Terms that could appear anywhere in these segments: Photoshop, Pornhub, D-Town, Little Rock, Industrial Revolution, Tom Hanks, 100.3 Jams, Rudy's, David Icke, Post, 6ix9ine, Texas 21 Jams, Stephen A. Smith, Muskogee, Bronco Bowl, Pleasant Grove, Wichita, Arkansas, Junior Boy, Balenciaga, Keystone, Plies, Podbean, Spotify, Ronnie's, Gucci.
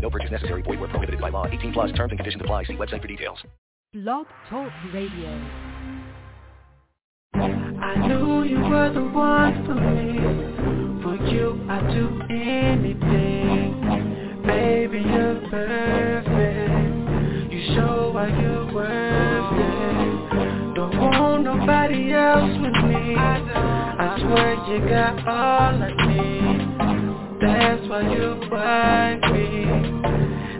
No purchase necessary. Void where prohibited by law. 18 plus terms and conditions apply. See website for details. Blog Talk Radio. I knew you were the one for me. For you, I'd do anything. Baby, you're perfect. You show why you're worth it. Don't want nobody else with me. I swear you got all I need. That's why you find me.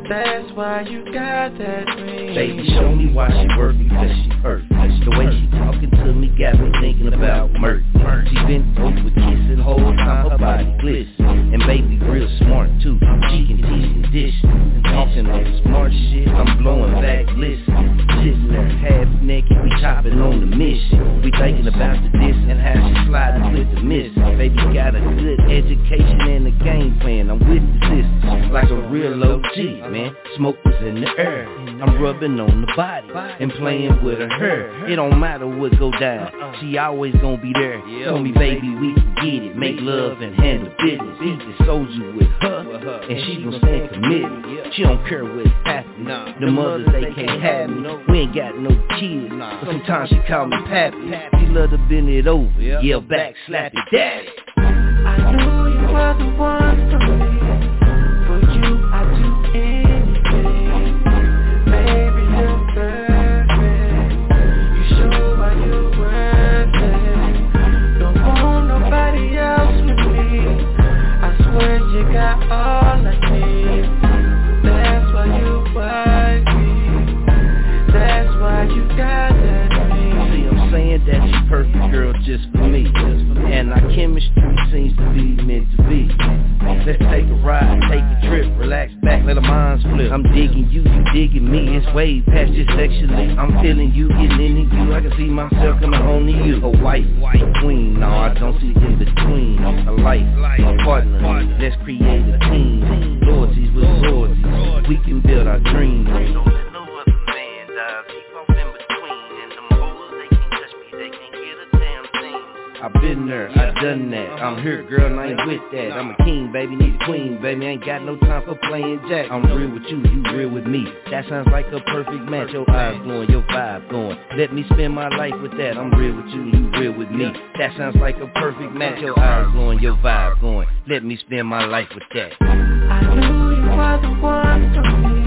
That's why you got that ring. Baby, show me why she worth me, cause she hurt. The way she talking to me got me thinking about murder. She been over kissing whole time, her body glitz. And baby, real smart too. She can teach and dish. Talking on smart shit, I'm blowing back lists. Sitting there half naked, we chopping on the mission. We thinking about the diss and how she sliding with the miss. Baby got a good education and a game plan, I'm with the sisters, like a real OG, man. Smoke was in the air, I'm rubbing on the body, and playing with her hair. It don't matter what go down, she always gon' be there. Tell me baby, we can get it, make love and handle business. Eat the soldier with her, and she gon' stay committed. She don't care what's happening, the mothers they can't have me. We ain't got no kids, but sometimes she call me pappy. She love to bend it over, yell back, slap it, daddy. I knew you were the one for me. For you, I'd do anything. Baby, you're perfect. You show why you're worth it. Don't want nobody else with me. I swear you got all I need. That's why you like me. That's why you got that need. See, I'm saying that you perfect, girl, just for me. And our chemistry seems to be meant to be. Let's take a ride, take a trip, relax back, let our minds flip. I'm digging you, you digging me. It's way past just sexually. I'm feeling you, getting into you. I can see myself coming home to you. A wife, queen, no, I don't see in between. A life, a partner, let's create a team. Loyalties with loyalties, we can build our dreams. I've been there, I done that. I'm here, girl, and I ain't with that. I'm a king, baby, need a queen, baby. Ain't got no time for playing jack. I'm real with you, you real with me. That sounds like a perfect match. Your eyes glowing, your vibe going. Let me spend my life with that. I'm real with you, you real with me. That sounds like a perfect match. Your eyes glowing, your vibe going. Let me spend my life with that. I knew you were the one for me.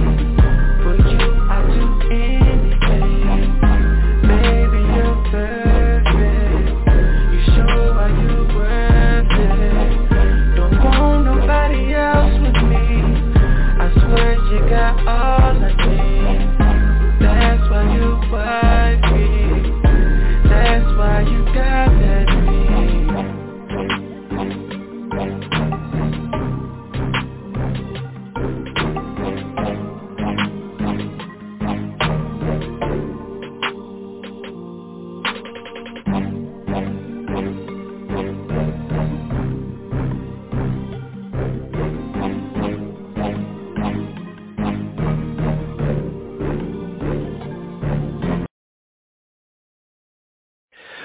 For you, I'd do anything. Baby, you're perfect. Got all I need. That's why you fight me. That's why you got that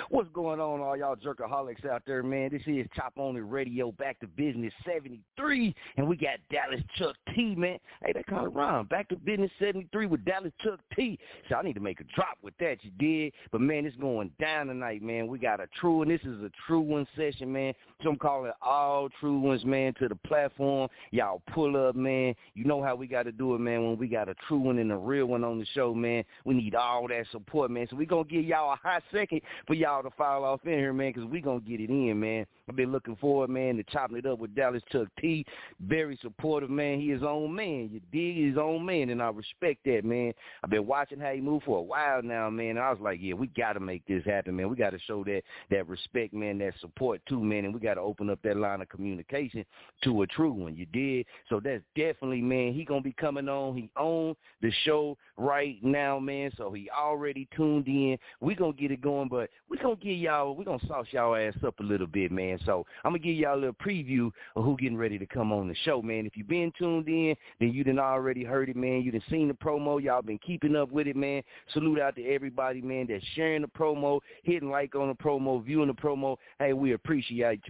What's going on, all y'all jerkaholics out there, man? This is Top On The Radio, Back to Business 73, and we got Dallas Chucc T, man. Hey, that kind of rhyme. Back to Business 73 with Dallas Chucc T. So I need to make a drop with that, you dig? But, man, it's going down tonight, man. We got a true, and this is a true one session, man. So I'm calling all true ones, man, to the platform. Y'all pull up, man. You know how we got to do it, man, when we got a true one and a real one on the show, man. We need all that support, man. So we going to give y'all a hot second for y'all to file off in here, man, because we going to get it in, man. I've been looking forward, man, to chopping it up with Dallas Chucc T. Very supportive, man. He his own man. You dig? His own man, and I respect that, man. I've been watching how he moved for a while now, man, and I was like, yeah, we got to make this happen, man. We got to show that respect, man, that support too, man, and we got to open up that line of communication to a true one. You dig? So that's definitely, man, he going to be coming on. He on the show right now, man, so he already tuned in. We going to get it going, but we going to sauce y'all ass up a little bit, man. So I'm going to give y'all a little preview of who getting ready to come on the show, man. If you've been tuned in, then you done already heard it, man. You done seen the promo. Y'all been keeping up with it, man. Salute out to everybody, man, that's sharing the promo, hitting like on the promo, viewing the promo. Hey, we appreciate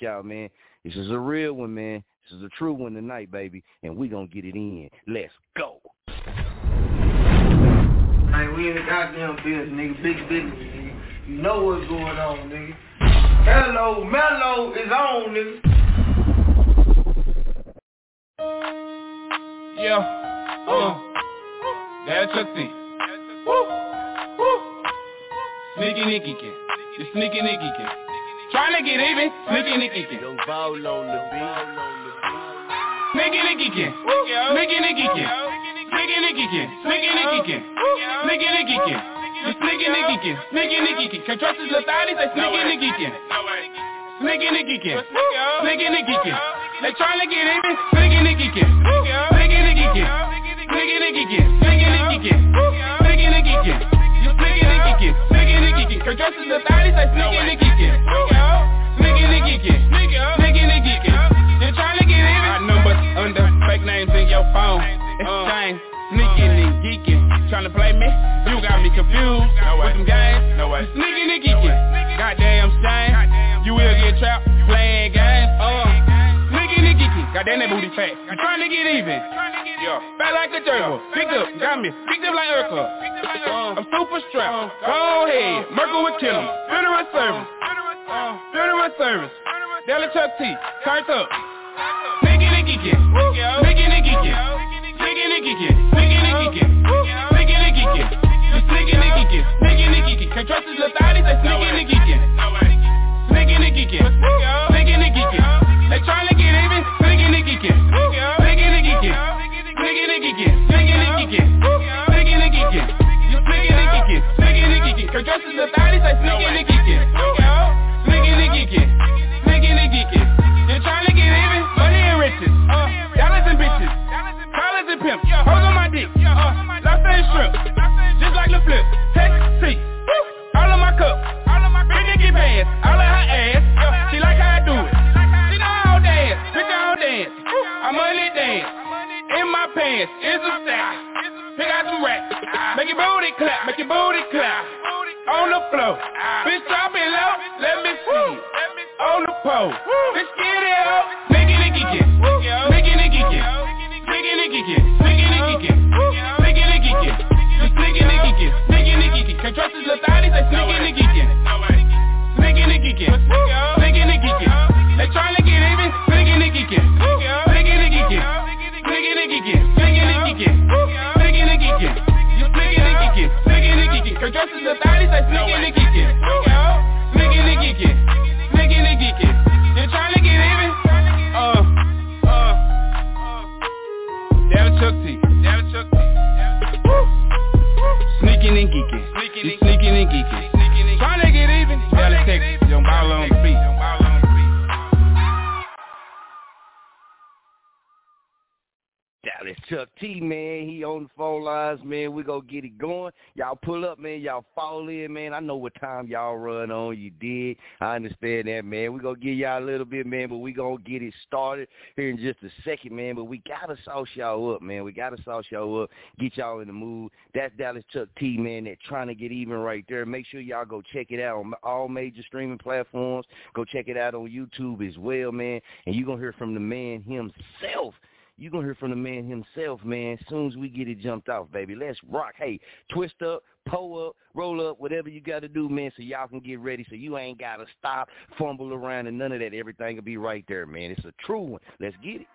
y'all, man. This is a real one, man. This is a true one tonight, baby, and we going to get it in. Let's go. Hey, we in the goddamn business, nigga. Big business, nigga. You know what's going on, nigga. Hello, Mello is on, nigga. Yeah, Dad Chucc T. Woo, woo. Sneaky Nicky kid, the Sneaky Nicky kid. Tryna get even, Sneaky Nicky kid. Don't bow on the beat. Sneaky Nicky kid, Sneaky Nicky kid, Sneaky Nicky kid, Sneaky Nicky kid, Sneaky Nicky kid. Sneaky Nicky kid, Sneaky Nicky kid. Can't trust his little thotties, they Sneaky Nicky kid. Sneaky Nicky kid, Sneaky Nicky kid. They tryna get even, Sneaky Nicky kid. Sneaky Nicky kid, Sneaky Nicky kid, Sneaky Nicky kid, Sneaky Nicky kid. You Sneaky Nicky kid, Sneaky Nicky kid. Can't trust his little thotties, they Sneaky Nicky kid. Sneaky Nicky kid, Sneaky Nicky kid. They tryna get even. Our numbers under fake names in your phone. It's strange. Sneaking and geeking, tryna play me, you got me confused with them games. Sneaking and geeking, goddamn shame, you will get trapped playing games. Sneaking and geeking, goddamn that booty fat, you tryna get even. Fat like a turtle, picked up, got me, picked up like Urkel. I'm super strapped, go ahead, Merkel would kill him. Funeral service, Dallas Chucc T, turned up. Sneaking and geeking, sneaking and geeking. Sneaky Nicky kid, Sneaky Nicky kid, Sneaky Nicky kid, Sneaky Nicky kid, Sneaky Nicky kid. Can't trust his little thotties, they Sneaky Nicky kid. Sneaky Nicky kid, Sneaky Nicky kid. They tryna get even, Sneaky Nicky kid. Sneaky Nicky kid, Sneaky Nicky kid, Sneaky Nicky kid, Sneaky Nicky kid. Sneaky Nicky kid, Sneaky Nicky kid. Can't trust his little thotties, they Sneaky Nicky kid. Sneaky Nicky kid, Sneaky Nicky kid. They tryna get even, money and riches, dollars and bitches. Pimp, hold on my dick, last day shrimp, just like the flip, taxi, all on my cup, big nigga bands, all in her ass, she like how I do it, she know I don't dance, bitch I don't dance, I money dance, in my pants, it's a sack, pick out some racks, make your booty clap, on the floor, bitch drop it low, let me see, on the pole, bitch get it up, nigga nigga get, Sneaky Nicky kid, Sneaky Nicky kid, Sneaky Nicky kid, Sneaky Nicky kid, Sneaky Nicky kid. Can't trust his little thotties, they Sneaky Nicky kid. Sneaky Nicky kid, Sneaky Nicky kid. They tryna get even, Sneaky Nicky kid. Sneaky Nicky kid, Sneaky Nicky kid, Sneaky Nicky kid, Sneaky Nicky kid, Sneaky Nicky kid, Sneaky Nicky kid. Can't trust his little thotties, they Sneaky Nicky kid. Sneaky Nicky kid, Sneaky Nicky kid. They tryna get even. Dallas Chucc T, Dallas Chucc T. Sneaking and geeking, sneaking and geeking. Trying to get even, Dallas Texas, don't ball on the beat. Dallas Chucc T, man, he on the phone lines, man. We gonna get it going. Y'all pull up, man. Y'all fall in, man. I know what time y'all run on. You dig? I understand that, man. We gonna give y'all a little bit, man, but we gonna get it started here in just a second, man. But we gotta sauce y'all up, man. We gotta sauce y'all up. Get y'all in the mood. That's Dallas Chucc T, man. That trying to get even right there. Make sure y'all go check it out on all major streaming platforms. Go check it out on YouTube as well, man. And you gonna hear from the man himself. You're going to hear from the man himself, man, as soon as we get it jumped off, baby. Let's rock. Hey, twist up, pull up, roll up, whatever you got to do, man, so y'all can get ready, so you ain't got to stop, fumble around, and none of that. Everything will be right there, man. It's a true one. Let's get it.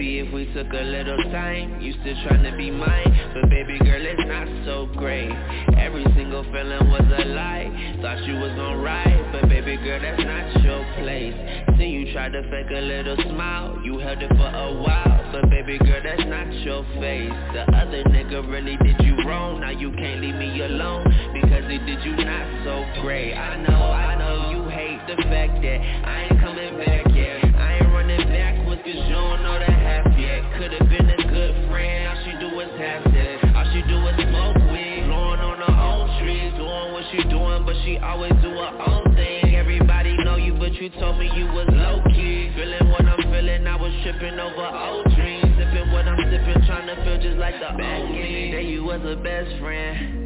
Maybe if we took a little time, you still tryna be mine. But baby girl, it's not so great. Every single feeling was a lie. Thought you was gon' ride, but baby girl, that's not your place. See, you tried to fake a little smile, you held it for a while, but baby girl, that's not your face. The other nigga really did you wrong. Now you can't leave me alone, because he did you not so great. I know you hate the fact that I ain't coming back yet. I ain't running backwards cause you don't know the half yet. Could've been a good friend, all she do is half that. All she do is smoke weed, blowing on her own trees, doing what she doing, but she always do her own thing. Everybody know you, but you told me you was low-key. Feeling what I'm feeling, I was tripping over old dreams. Sipping what I'm sipping, trying to feel just like the back old me. Back in the day you was her best friend.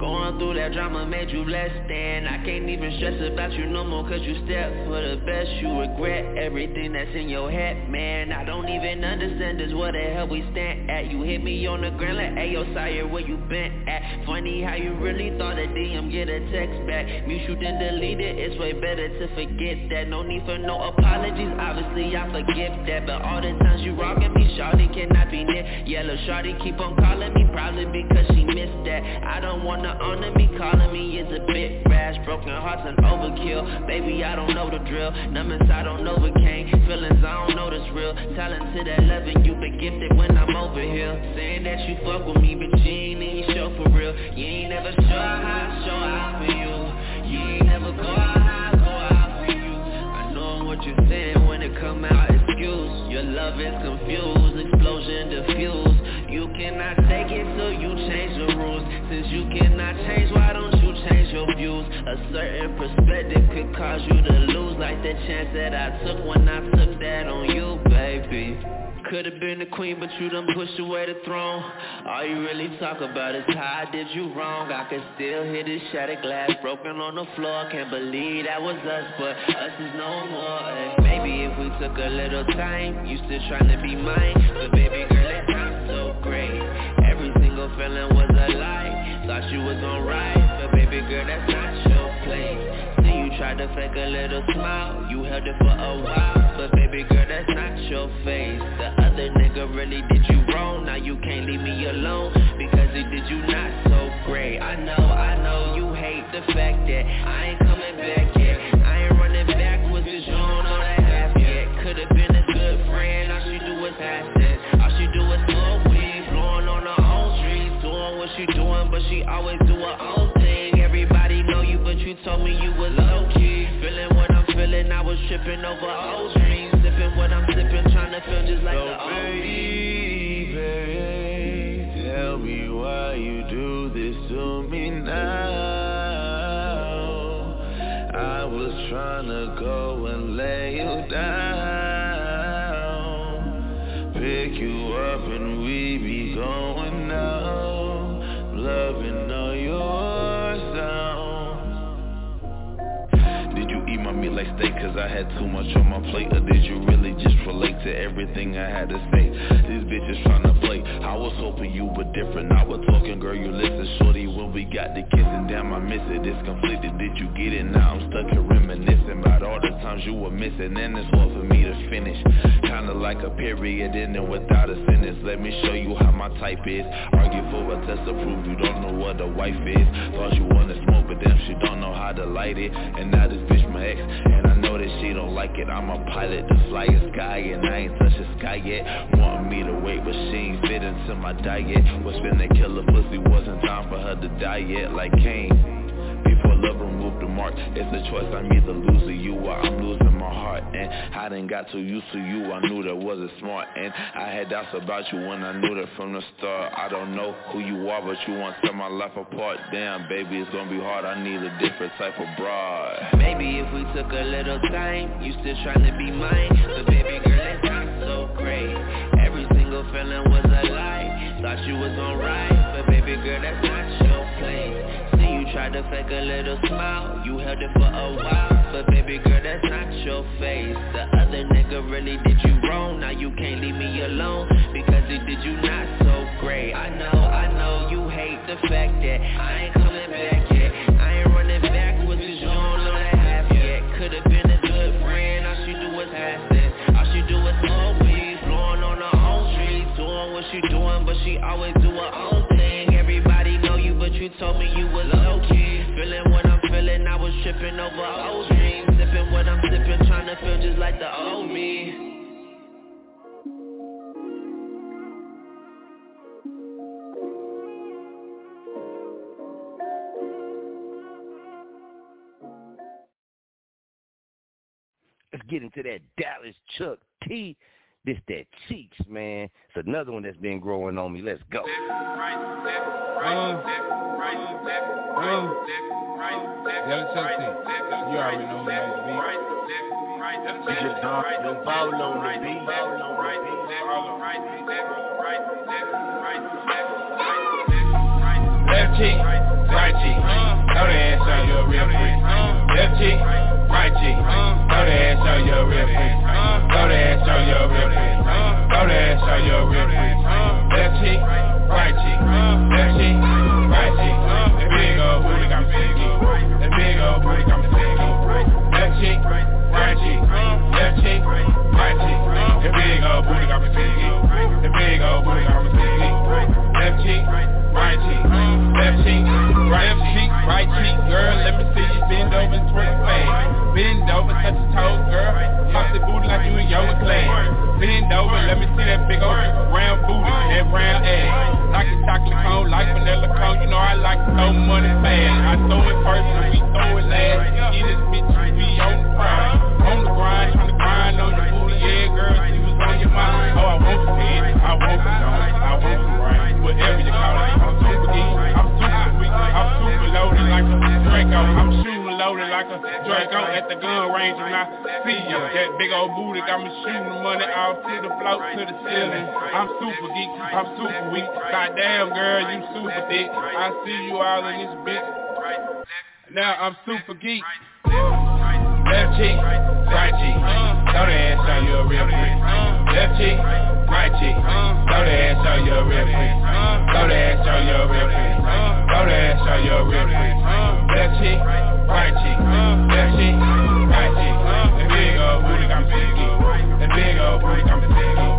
Going through that drama made you less than. I can't even stress about you no more, cause you stepped for the best. You regret everything that's in your head, man. I don't even understand this, where the hell we stand at. You hit me on the ground like, ayo, sire, where you been at? Funny how you really thought a DM get a text back. Mute you then delete it, it's way better to forget that. No need for no apologies, obviously I forgive that. But all the times you rocking me, shawty cannot be near. Yellow shawty keep on calling me, probably because she missed that. I don't wanna owning me, calling me is a bit rash. Broken hearts and overkill. Baby, I don't know the drill. Numbers I don't overcame. Feelings I don't know that's real. Talented at loving you, but gifted when I'm over here. Saying that you fuck with me, but you ain't even show for real. You ain't never show out for you. You ain't never go out for you. I know what you're saying when it come out. Excuse, your love is confused. Explosion diffused. You cannot take it till you change the rules. Since you cannot change, why don't you change your views? A certain perspective could cause you to lose, like the chance that I took when I took that on you, baby. Could've been the queen, but you done pushed away the throne. All you really talk about is how I did you wrong. I can still hear this shattered glass broken on the floor. Can't believe that was us, but us is no more. And maybe if we took a little time, you still tryna be mine. But baby girl, it's not so great. Every single feeling was a lie. Thought you was gon' ride, but baby girl, that's not your place. You tried to fake a little smile, you held it for a while, but baby girl, that's not your face. The other nigga really did you wrong, now you can't leave me alone, because he did you not so great. I know you hate the fact that I ain't coming back yet. I ain't running backwards cause you don't know that half yet. Could've been a good friend, all she do is half that. All she do is smoke weed, blowing on her own streets, doing what she doing, but she always do her own thing. Everybody know you, but you told me you was low-key. Feeling what I'm feeling, I was tripping over old dreams. Sipping what I'm sipping, trying to feel just like so the old baby, baby, tell me why you do this to me now. I was trying to go and lay you down, pick you up and we be going out, loving all your meal like steak, cause I had too much on my plate. Or did you really just relate to everything I had to say? This bitch is tryna play. I was hoping you were different. I was talking, girl, you listen. Shorty, when we got to kissing, damn, I miss it. It's conflicted, did you get it? Now I'm stuck here reminiscing about all the times you were missing, and it's hard for me to finish. Kinda like a period ending without a sentence. Let me show you how my type is. Argue for a test to prove you don't know what a wife is. Thought you wanna smoke, but damn, she don't know how to light it. And now this bitch my ex, and I know that she don't like it. I'm a pilot to fly a sky, and I ain't touched the sky yet. Wanting me to wait, but she ain't fit into my diet. What's been that killer pussy? Wasn't time for her to die yet. Like Cain, before love removed the mark. It's a choice, I'm either losing you or I'm losing my heart. And I done got too used to you, I knew that wasn't smart. And I had doubts about you when I knew that from the start. I don't know who you are, but you want to set my life apart. Damn, baby, it's gonna be hard, I need a different type of broad. Maybe if we took a little time, you still tryna be mine. But baby girl, it's not so great. Every single feeling was a lie. Thought you was gon' ride, but baby girl, that's not your place. You tried to fake a little smile, you held it for a while, but baby girl, that's not your face. The other nigga really did you wrong, now you can't leave me alone, because he did you not so great. I know you hate the fact that I ain't coming back yet. I ain't running backwards cause you don't know that half yet. Could've been a good friend, all she do is half that. All she do is smoke weed, blowing on her own. what you doing, but she always do her own thing. Everybody know you, but you told me you was low-key. Feeling what I'm feeling, I was tripping over old dreams. Sipping what I'm sipping, trying to feel just like the old me. Let's get into that Dallas Chucc T. This that Cheeks, man. It's another one that's been growing on me. Let's go. Dallas Chucc T. You already know that. Left cheek, right cheek. Throw the ass on your real quick. Left cheek. Right cheek, throw the ass on your real quick. Throw the ass on your real quick. Throw the ass on your real quick. Left cheek, right cheek. Left cheek, right cheek. That big old booty got me thinking. That big old booty got me thinking. Left cheek, right cheek. Left cheek, right cheek. That big old booty got me thinking. That big old booty got me thinking. Left cheek, right cheek. Left cheek, right cheek. Right cheek, girl, let me see you bend over and twist fast. Bend over, touch your toes, girl. Pop the booty like you in yoga class. Bend over, let me see that big old round booty, that round ass. Like a chocolate cone, like vanilla cone. You know I like to throw money fast. I throw it first and we throw it last. Get this bitch, you be on the grind. On the grind, trying to grind on your booty. Yeah, girl, she was on your mind. Oh, I want you in, I want you on, I want you right. Whatever you call it, I'm super deep, I'm super sweet, I'm super loaded like a Draco. I'm shooting loaded like a Draco at the gun range and I see you. That big old booty got me shooting money off to the floor, to the ceiling. I'm super geek, I'm super weak. Goddamn girl, you super thick. I see you all in this bitch. Now I'm super geek. Left cheek, right cheek, throw the ass on your real quick. Left cheek, right cheek, throw the ass on your real quick. Throw the ass on your real quick. Throw the ass on your real quick. Left cheek, right cheek, left cheek, right cheek. That big old booty got me thinking. That big old booty got me thinking.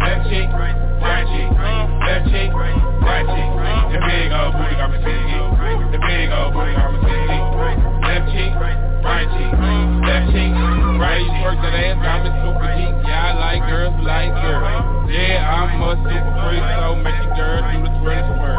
Left cheek, right cheek, left cheek, right cheek. That big old booty got me thinking. That big old booty got me thinking. Left cheek, right cheek, left cheek, right cheek. Work that ass, I'm a super geek. Yeah, I like girls who like girls. Yeah, I'm a super freak, so make your girl do the twirl twirl.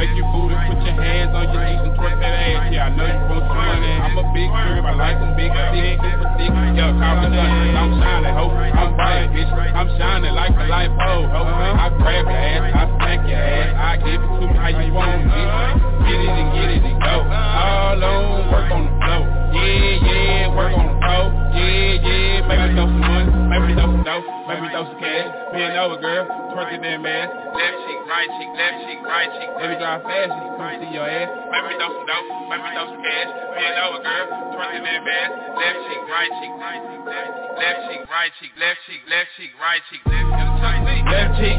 Make your booty put your hands on your knees and twerk that ass. Yeah, I know you both trying it. I'm a big girl, I like them big thick, super thick. Yo, coppin' up, I'm shining, ho. I'm bright, bitch. I'm shining like a light pole, ho. I grab your ass, I smack your ass. I give it to me how you want it. Get it and go. All on, work on the floor. Yeah, yeah, work on the floor. Yeah, yeah, maybe throw some money, maybe throw some dough, maybe throw some cash. Bend over, girl, twerk it in, man. Left cheek, right cheek, left cheek, right cheek. Baby drive fast, she come see your ass. Maybe throw some dough, maybe throw some cash. Bend over, girl, twerk it in, man. Left cheek, right cheek, right cheek, left cheek, right cheek, left cheek, left cheek, right cheek, left cheek,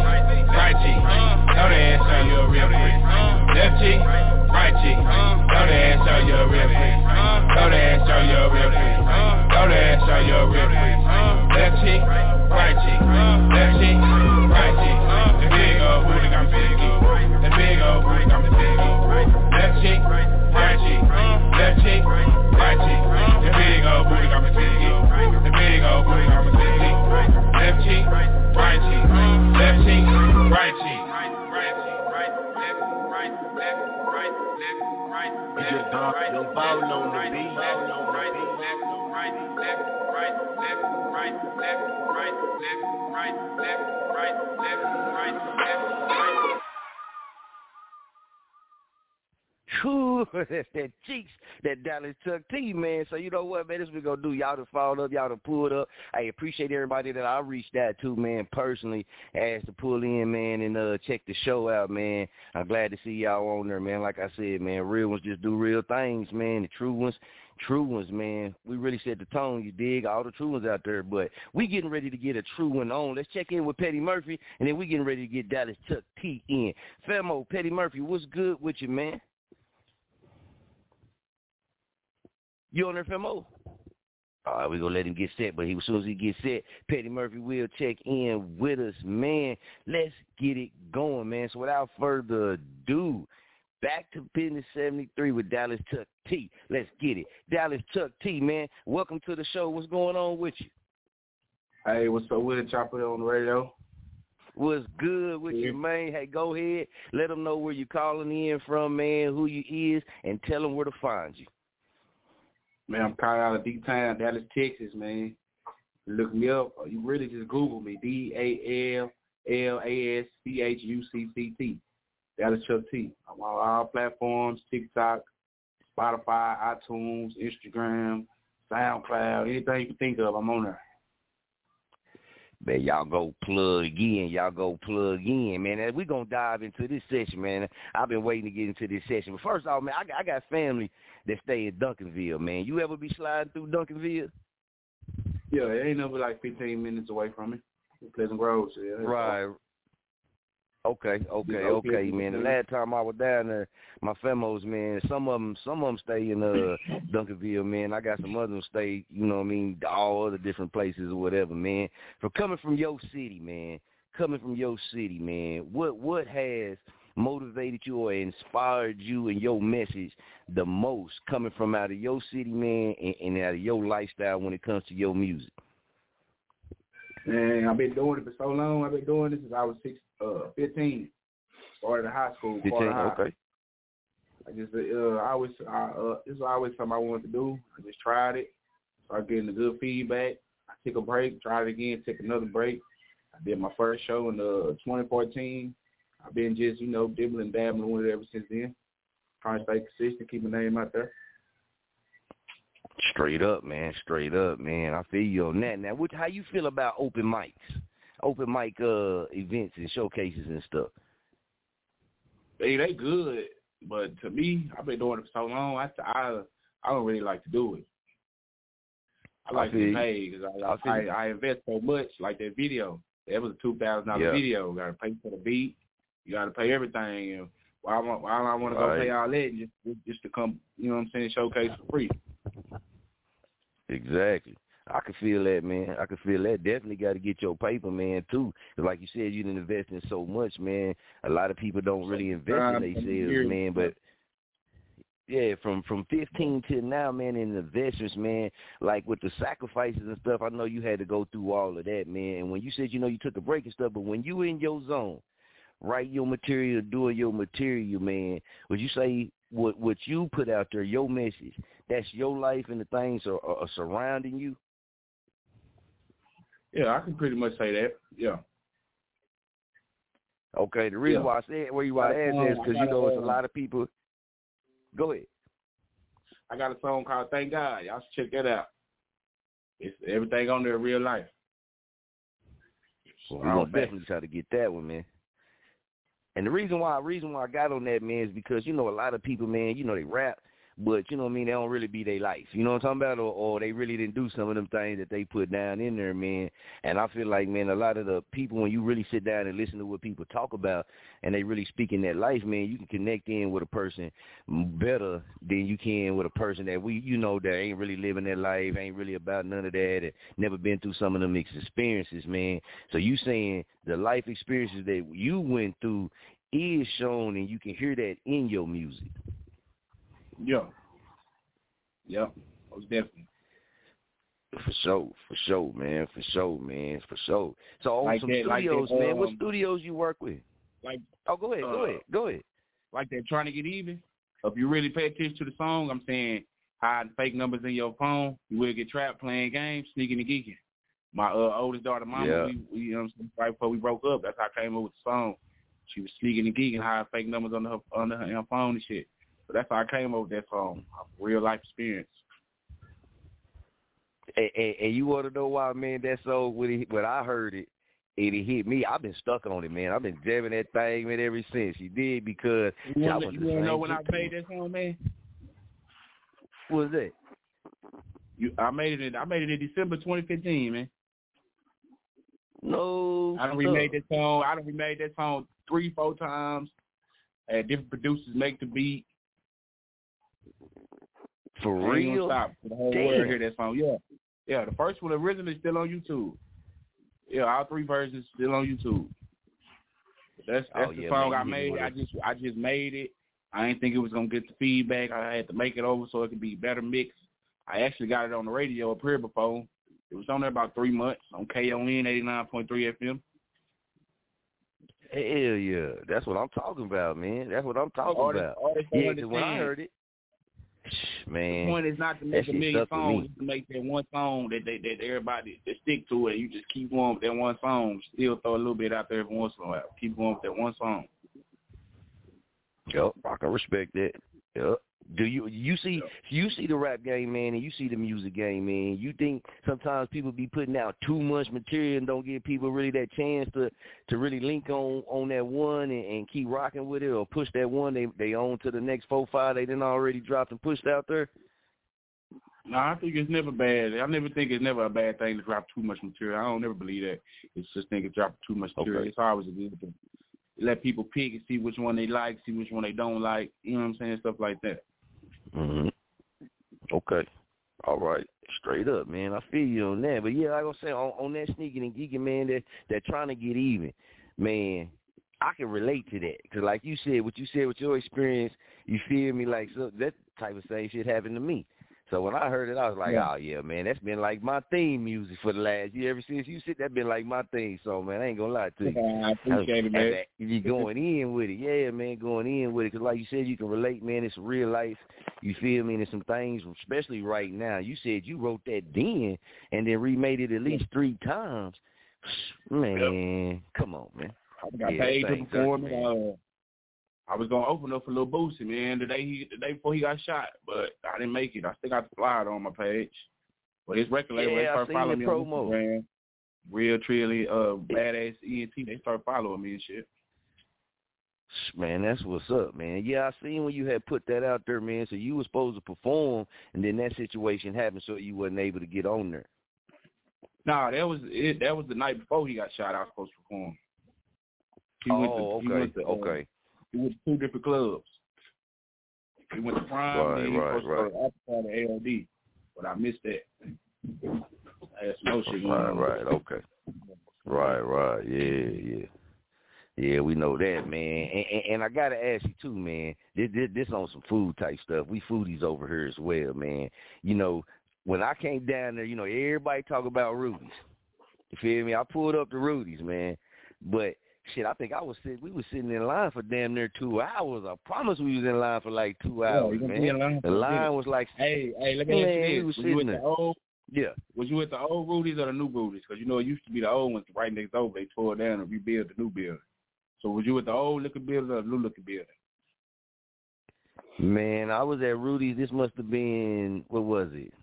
right cheek. Throw the ass on your real quick. Left cheek, right cheek. Throw the ass on your real quick. Throw the ass on your real quick. Throw the ass on your real quick. Left cheek, right cheek. Left cheek, right cheek. The big old booty got me thinking. The big old booty got me thinking. Left cheek, right cheek. Left cheek, right cheek. The big old booty got me thinking. The big old booty got me thinking. Left cheek, right cheek. Left cheek, right cheek. It's your dog, your ball on the beat. Ooh, that's that Cheeks, that Dallas Chucc T, man. So you know what, man, this is what we're going to do. Y'all done followed up, y'all done pulled up. I appreciate everybody that I reached out to, man, personally, asked to pull in, man, and check the show out, man. I'm glad to see y'all on there, man. Like I said, man, real ones just do real things, man. The true ones, man. We really set the tone, you dig? All the true ones out there, but we getting ready to get a true one on. Let's check in with Petty Murphy, and then we getting ready to get Dallas Chucc T in. Femmo, Petty Murphy, what's good with you, man? You on there, Femmo? All right, we're going to let him get set. But he, as soon as he gets set, Petty Murphy will check in with us, man. Let's get it going, man. So without further ado, Back to Business 73 with Dallas Chucc T. Let's get it. Dallas Chucc T, man, welcome to the show. What's going on with you? Hey, what's up with it? Chopper on the radio. What's good with you, man? Hey, go ahead. Let them know where you're calling in from, man, who you is, and tell them where to find you. Man, I'm calling out of D-Town, Dallas, Texas, man. Look me up. You really just Google me, DALLASCHUCCT, Dallas Chucc T. I'm on all platforms, TikTok, Spotify, iTunes, Instagram, SoundCloud, anything you can think of, I'm on there. Man, y'all go plug in. Y'all go plug in, man. We're going to dive into this session, man. I've been waiting to get into this session. But first off, man, I got family that stay in Duncanville, man. You ever be sliding through Duncanville? Yeah, it ain't nothing like 15 minutes away from it. Pleasant Grove. Yeah, right. Cool. Okay, man. The last time I was down there, my Femmos, man, some of them stay in Duncanville, man. I got some other them stay, you know what I mean, all other different places or whatever, man. Coming from your city, man, what has motivated you or inspired you and your message the most coming from out of your city, man, and out of your lifestyle when it comes to your music? Man, I've been doing it for so long. I've been doing this since I was 15. Started in high school. 15, okay. This is always something I wanted to do. I just tried it. Started getting the good feedback. I took a break, tried it again, took another break. I did my first show in 2014. I've been just, dibbling and dabbling with it ever since then. Trying to stay consistent, keep my name out there. Straight up, man. I feel you on that. Now, how you feel about open mic events and showcases and stuff? Hey, they good, but to me, I've been doing it for so long. I don't really like to do it. I like to pay because I invest so much. Like that video, that was a $2,000 video. Got to pay for the beat. You got to pay everything. And why I want to go pay all that just to come? You know what I'm saying? Showcase for free. Exactly. I can feel that, man. Definitely got to get your paper, man, too. Cause like you said, you didn't invest in so much, man. A lot of people don't really invest in themselves, man. But yeah, from 15 till now, man, in the investments, man, like with the sacrifices and stuff, I know you had to go through all of that, man. And when you said, you took a break and stuff, but when you in your zone, write your material, doing your material, man, would you say what you put out there, your message, that's your life and the things are surrounding you? Yeah, I can pretty much say that, yeah. Okay, the reason why I said where you want to add is because, it's a lot of people. Go ahead. I got a song called Thank God. Y'all should check that out. It's everything on there, real life. Well, I'm going to definitely try to get that one, man. And the reason why I got on that, man, is because, a lot of people, man, they rap, but, they don't really be their life. You know what I'm talking about? Or they really didn't do some of them things that they put down in there, man. And I feel like, man, a lot of the people, when you really sit down and listen to what people talk about and they really speak in that life, man, you can connect in with a person better than you can with a person that that ain't really living their life, ain't really about none of that, and never been through some of them experiences, man. So you saying the life experiences that you went through is shown and you can hear that in your music. Yeah, most definitely. For sure, man. So on like some that, studios, like that, man, what studios you work with? Like, oh, go ahead. Like they're trying to get even. If you really pay attention to the song, I'm saying hide fake numbers in your phone. You will get trapped playing games, sneaking and geeking. My oldest daughter, Mama, right before we broke up, that's how I came up with the song. She was sneaking and geeking, hide fake numbers on her phone and shit. So that's how I came over that song, real life experience. And you want to know why, man, that song, when I heard it, and it hit me, I've been stuck on it, man. I've been jamming that thing, man, ever since. You did, because you know when I made that song, man? What was that? I made it in December 2015, man. No. I done remade that song 3-4 times. I had different producers make the beat. For real? Stop. The whole world hear that song. Yeah. Yeah, the first one, the original, is still on YouTube. Yeah, all three versions still on YouTube. That's the song man, I made. I just made it. I didn't think it was gonna get the feedback. I had to make it over so it could be better mixed. I actually got it on the radio up here before. It was on there about 3 months on KON 89.3 FM. Hell yeah, that's what I'm talking about, man. That's what I'm talking about. Yeah, because when I heard it, man. The point is not to make a million songs, it's to make that one song that everybody that stick to it. You just keep going with that one song. Still throw a little bit out there every once in a while. Keep going with that one song. Yep, I can respect that. Yep. Do you see the rap game, man, and you see the music game, man. You think sometimes people be putting out too much material and don't give people really that chance to really link on that one and keep rocking with it or push that one they on to the next 4-5 they done already dropped and pushed out there? No, I think it's never bad. I never think it's never a bad thing to drop too much material. I don't ever believe that. It's just think of dropping too much material. Okay. It's always a good thing. Let people pick and see which one they like, see which one they don't like, you know what I'm saying, stuff like that. Mm-hmm. Okay. All right. Straight up, man. I feel you on that. But, yeah, like I was saying, on that sneaking and geeking, man, that trying to get even, man, I can relate to that. Because like you said, what you said with your experience, you feel me, like so that type of same shit happened to me. So when I heard it, I was like, yeah. Oh, yeah, man, that's been like my theme music for the last year. Ever since you said that been like my theme. So, man, I ain't going to lie to you. Yeah, I appreciate it, man. You're going in with it. Yeah, man, going in with it. Because like you said, you can relate, man. It's real life. You feel me? And there's some things, especially right now. You said you wrote that then and then remade it at least 3 times. Man, come on, man. I got paid to perform it. I was gonna open up for Lil Boosie, man, the day before he got shot, but I didn't make it. I still got the flyer on my page, but his record label they started following me on Instagram. Real Trilly, Badass ENT, they started following me and shit. Man, that's what's up, man. Yeah, I seen when you had put that out there, man. So you were supposed to perform, and then that situation happened, so you wasn't able to get on there. Nah, that was it. That was the night before he got shot. I was supposed to perform. He went to He went to 2 different clubs. He went to Prime, and he was to LD, but I missed that. That's no shit. Right, yeah, we know that, man. And I gotta ask you too, man. This on some food type stuff. We foodies over here as well, man. You know, when I came down there, you know, everybody talk about Rudy's. You feel me? I pulled up to Rudy's, man, but. Shit, I think we were sitting in line for damn near 2 hours. I promise we was in line for like 2 hours, man. The line was like, hey, let me ask you this. Was you at the old Rudy's or the new Rudy's? Because, you know, it used to be the old ones right next over. They tore it down and rebuilt the new building. So was you at the old looking building or the new looking building? Man, I was at Rudy's. This must have been, what was it?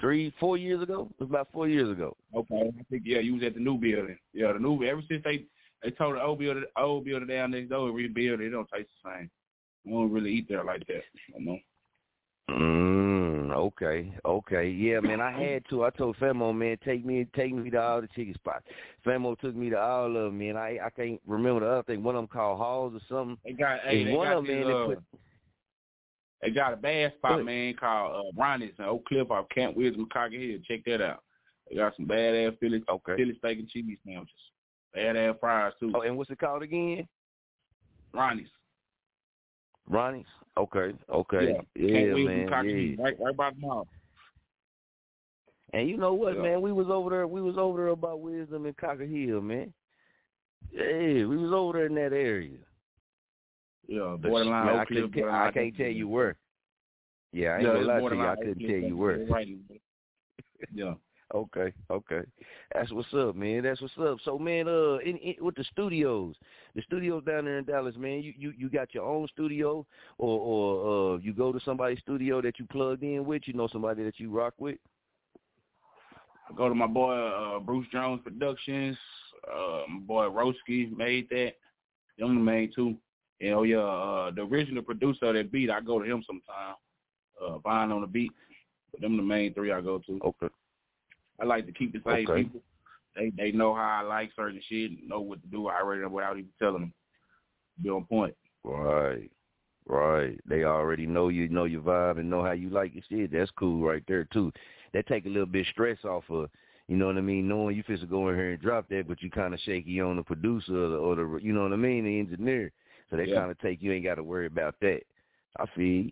3-4 years ago? It was about 4 years ago. Okay. I think, yeah, you was at the new building. Yeah, the new, ever since they told the old builder down next door and rebuild it. It don't taste the same. We don't really eat there like that. You know? Okay. Yeah, man, I had to. I told Femmo, man, take me to all the chicken spots. Femmo took me to all of them, man. I can't remember the other thing. One of them called Halls or something. They got a bad spot, man, called Ronnie's in Oak Cliff off Camp Wisdom, Cockrell Hill. Check that out. They got some badass Philly steak and cheese sandwiches. Bad-ass fries, too. Oh, and what's it called again? Ronnie's? Okay. Yeah, man. Cocktails, yeah. Right by the mall. And you know what, man? We was over there about Wisdom and Cockrell Hill, man. Yeah, we was over there in that area. Yeah, borderline. Man, I can't tell you where. Yeah, I ain't going to lie to you. I couldn't tell you where. Right. Yeah. Okay. That's what's up, man. That's what's up. So, man, with the studios down there in Dallas, man, you got your own studio or you go to somebody's studio that you plugged in with, you know, somebody that you rock with? I go to my boy Bruce Jones Productions. My boy Roski made that. Them made too. And, the original producer of that beat, I go to him sometime. Vine on the beat. But them the main 3 I go to. Okay. I like to keep the same people. They know how I like certain shit and know what to do. I already know without even telling them. Be on point. Right. They already know your vibe and know how you like your shit. That's cool right there, too. that take a little bit of stress off of, you know what I mean, knowing you finna go in here and drop that, but you kind of shaky on the producer or the you know what I mean, the engineer. So that kind of take, you ain't got to worry about that. I feel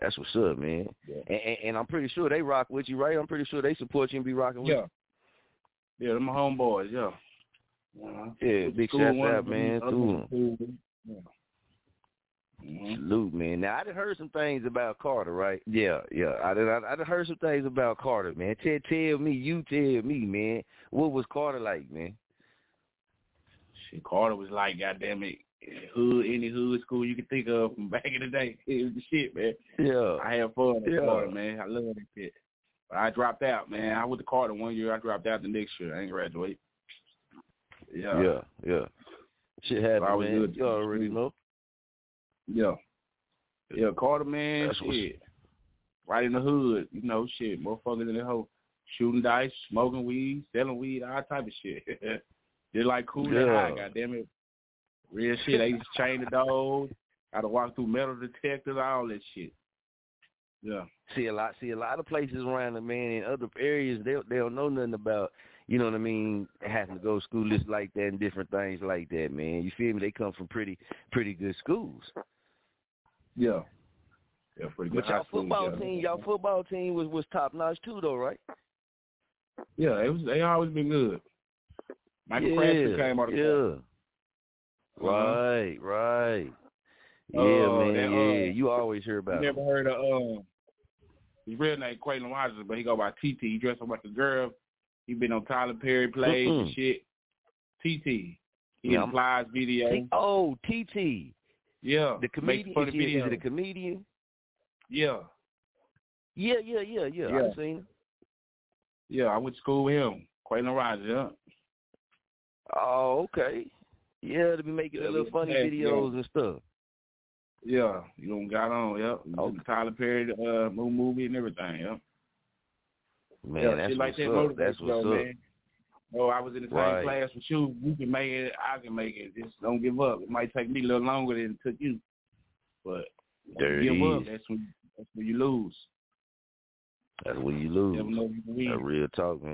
that's what's up, man. Yeah. And I'm pretty sure they rock with you, right? I'm pretty sure they support you and be rocking with you. Yeah, they're my homeboys, Yeah, big shout out, man, to them. Salute, man. Now, I done heard some things about Carter, right? Yeah. I done heard some things about Carter, man. Tell me, man. What was Carter like, man? Shit, Carter was like, goddamn it, any hood school you can think of from back in the day. It was the shit, man. Yeah. I had fun with Carter, man. I love that shit. But I dropped out, man. I went to Carter one year. I dropped out the next year. I ain't graduate. Yeah. Shit happened, so man. Good. You already know. Yeah, Carter, man, that's shit. Right in the hood, you know, shit, motherfuckers in the hole, shooting dice, smoking weed, selling weed, all type of shit. Just like cool and high, goddammit. Real shit, they used to chain the dogs, gotta walk through metal detectors, all that shit. Yeah. See a lot of places around the man in other areas, they don't know nothing about, you know what I mean, having to go to school lists like that and different things like that, man. You feel me? They come from pretty good schools. Yeah, pretty good. But y'all football team was top notch too, though, right? Yeah, it was. They always been good. Michael Crabtree came out of the club. Right. Yeah, man. You always hear about. Never heard of his real name Quailin Rogers, but he go by TT. He dressed up like a girl. He been on Tyler Perry plays and shit. TT. He applies video. TT. Yeah. The comedian. Is it a comedian? Yeah. I've seen him. Yeah, I went to school with him. Quailin Rogers, Oh, okay. Yeah, to be making little funny videos and stuff. Yeah, you done got on, Tyler Perry, movie and everything, Man, that's what's up. That's what's up. No, I was in the same class with you. You can make it. I can make it. Just don't give up. It might take me a little longer than it took you. But there you give up, that's when you lose. That's when you lose. You never know you can win. That real talk,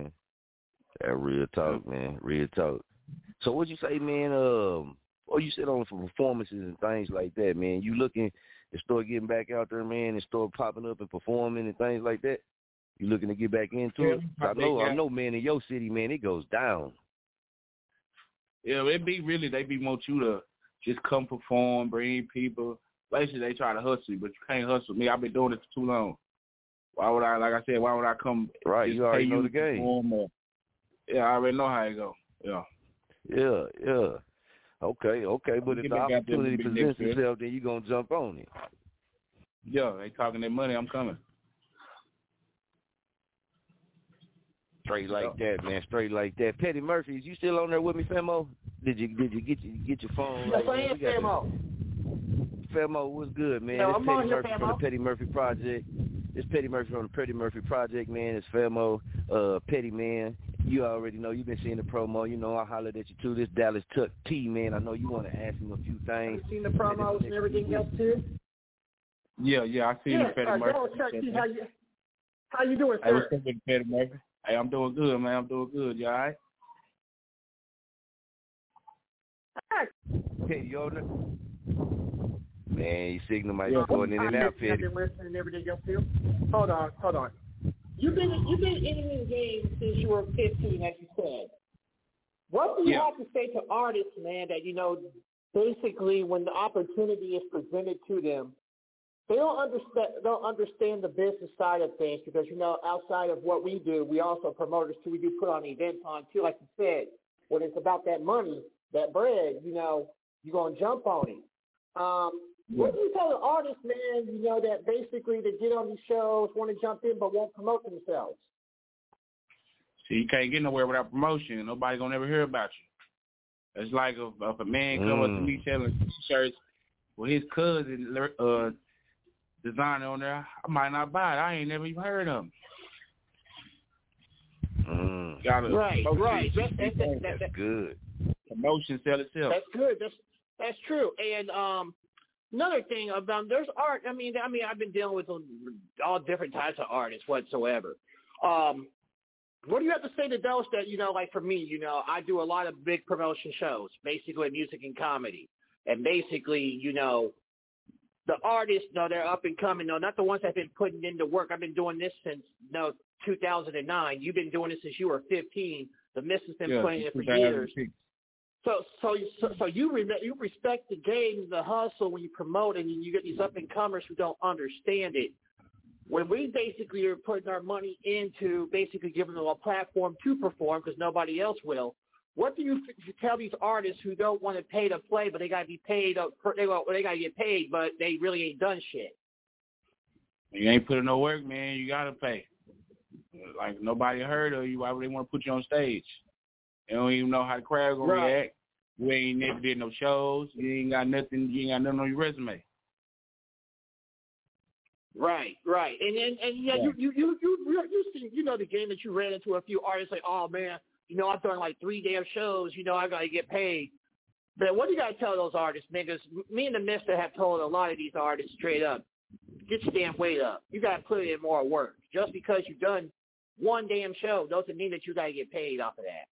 man. Real talk. So what'd you say, man? You sit on for performances and things like that, man. You looking to start getting back out there, man, and start popping up and performing and things like that? You looking to get back into it? I know, man, in your city, man, it goes down. Yeah, it be really, they be want you to just come perform, bring people. Basically, they try to hustle you, but you can't hustle me. I've been doing this for too long. Why would I come? Right, you already know the game. I already know how it go. Yeah. Okay, but if the opportunity presents itself, then you going to jump on it. Yeah, they talking that money, I'm coming. Straight like that, man. Straight like that. Petty Murphy, is you still on there with me, Femmo? Did you get your phone? Yes, I am, Femmo. Femmo, what's good, man? No, I'm on here, Femmo. From the Petty Murphy Project. It's Petty Murphy from the Petty Murphy Project, man. It's Femmo, Petty, man. You already know. You've been seeing the promo. You know I hollered at you, too. This Dallas Chucc T, man. I know you want to ask him a few things. You seen the promos and everything else, too? Yeah, I seen the Petty Murphy. Dallas Chucc T, how you doing, sir? I was thinking Petty Murphy. Hey, I'm doing good, man. You all right? Hey, you over there? Man, your signal might be going in and out, Petty. I've been listening every day. Hold on. You've been in the game since you were 15, as you said. What do you have to say to artists, man, that, you know, basically when the opportunity is presented to them, They don't understand the business side of things because, you know, outside of what we do, we also promoters too. We do put on events on too, like you said. When it's about that money, that bread, you know, you're gonna jump on it. What do you tell the artists, man? You know, that basically they get on these shows, want to jump in, but won't promote themselves. See, you can't get nowhere without promotion. And nobody gonna ever hear about you. It's like if a man comes up to me selling T-shirts with his cousin. Designer on there, I might not buy it. I ain't never even heard of them. Right. That's good. Promotion sell itself. That's good. That's true. And another thing about there's art. I mean, I've been dealing with all different types of artists whatsoever. What do you have to say to Dallas that, you know, like for me, you know, I do a lot of big promotion shows, basically music and comedy. And basically, you know, the artists, you know, they're up and coming. No, not the ones that have been putting in the work. I've been doing this since, you know, 2009. You've been doing it since you were 15. The missus been playing it for years. So you respect the game, the hustle when you promote, and you get these up-and-comers who don't understand it. When we basically are putting our money into basically giving them a platform to perform because nobody else will, what do you tell these artists who don't want to pay to play, but they got to be paid up? They got to get paid, but they really ain't done shit. You ain't putting no work, man. You got to pay. Like, nobody heard of you. Why would they want to put you on stage? They don't even know how the crowd going to react. You ain't never did no shows. You ain't got nothing. You ain't got nothing on your resume. Right. And you see, you know, the game that you ran into a few artists like, oh, man, you know, I've done like 3 damn shows. You know, I got to get paid. But what do you got to tell those artists, niggas? Me and the Mister have told a lot of these artists straight up, get your damn weight up. You got to put in more work. Just because you've done one damn show doesn't mean that you got to get paid off of that.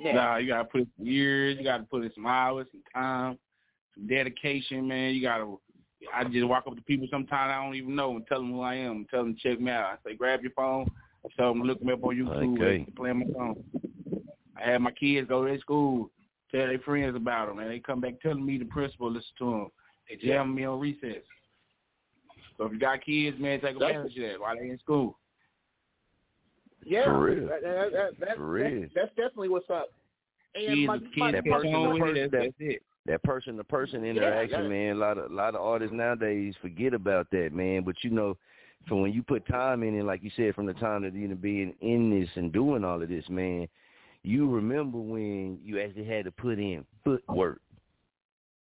Yeah. Nah, you got to put in some years. You got to put in some hours, some time, some dedication, man. You got to – I just walk up to people sometimes I don't even know and tell them who I am. Tell them check me out. I say grab your phone. I tell them look me up on YouTube. Okay. Play on my phone. I have my kids go to their school, tell their friends about them, and they come back telling me the principal listen to them. They jam me on recess. So if you got kids, man, take advantage of that while they're in school. Yeah, for real. That's definitely what's up. And that person-to-person interaction, man. A lot of artists nowadays forget about that, man. But you know, from when you put time in it, like you said, from the time that you've been in this and doing all of this, man, you remember when you actually had to put in footwork.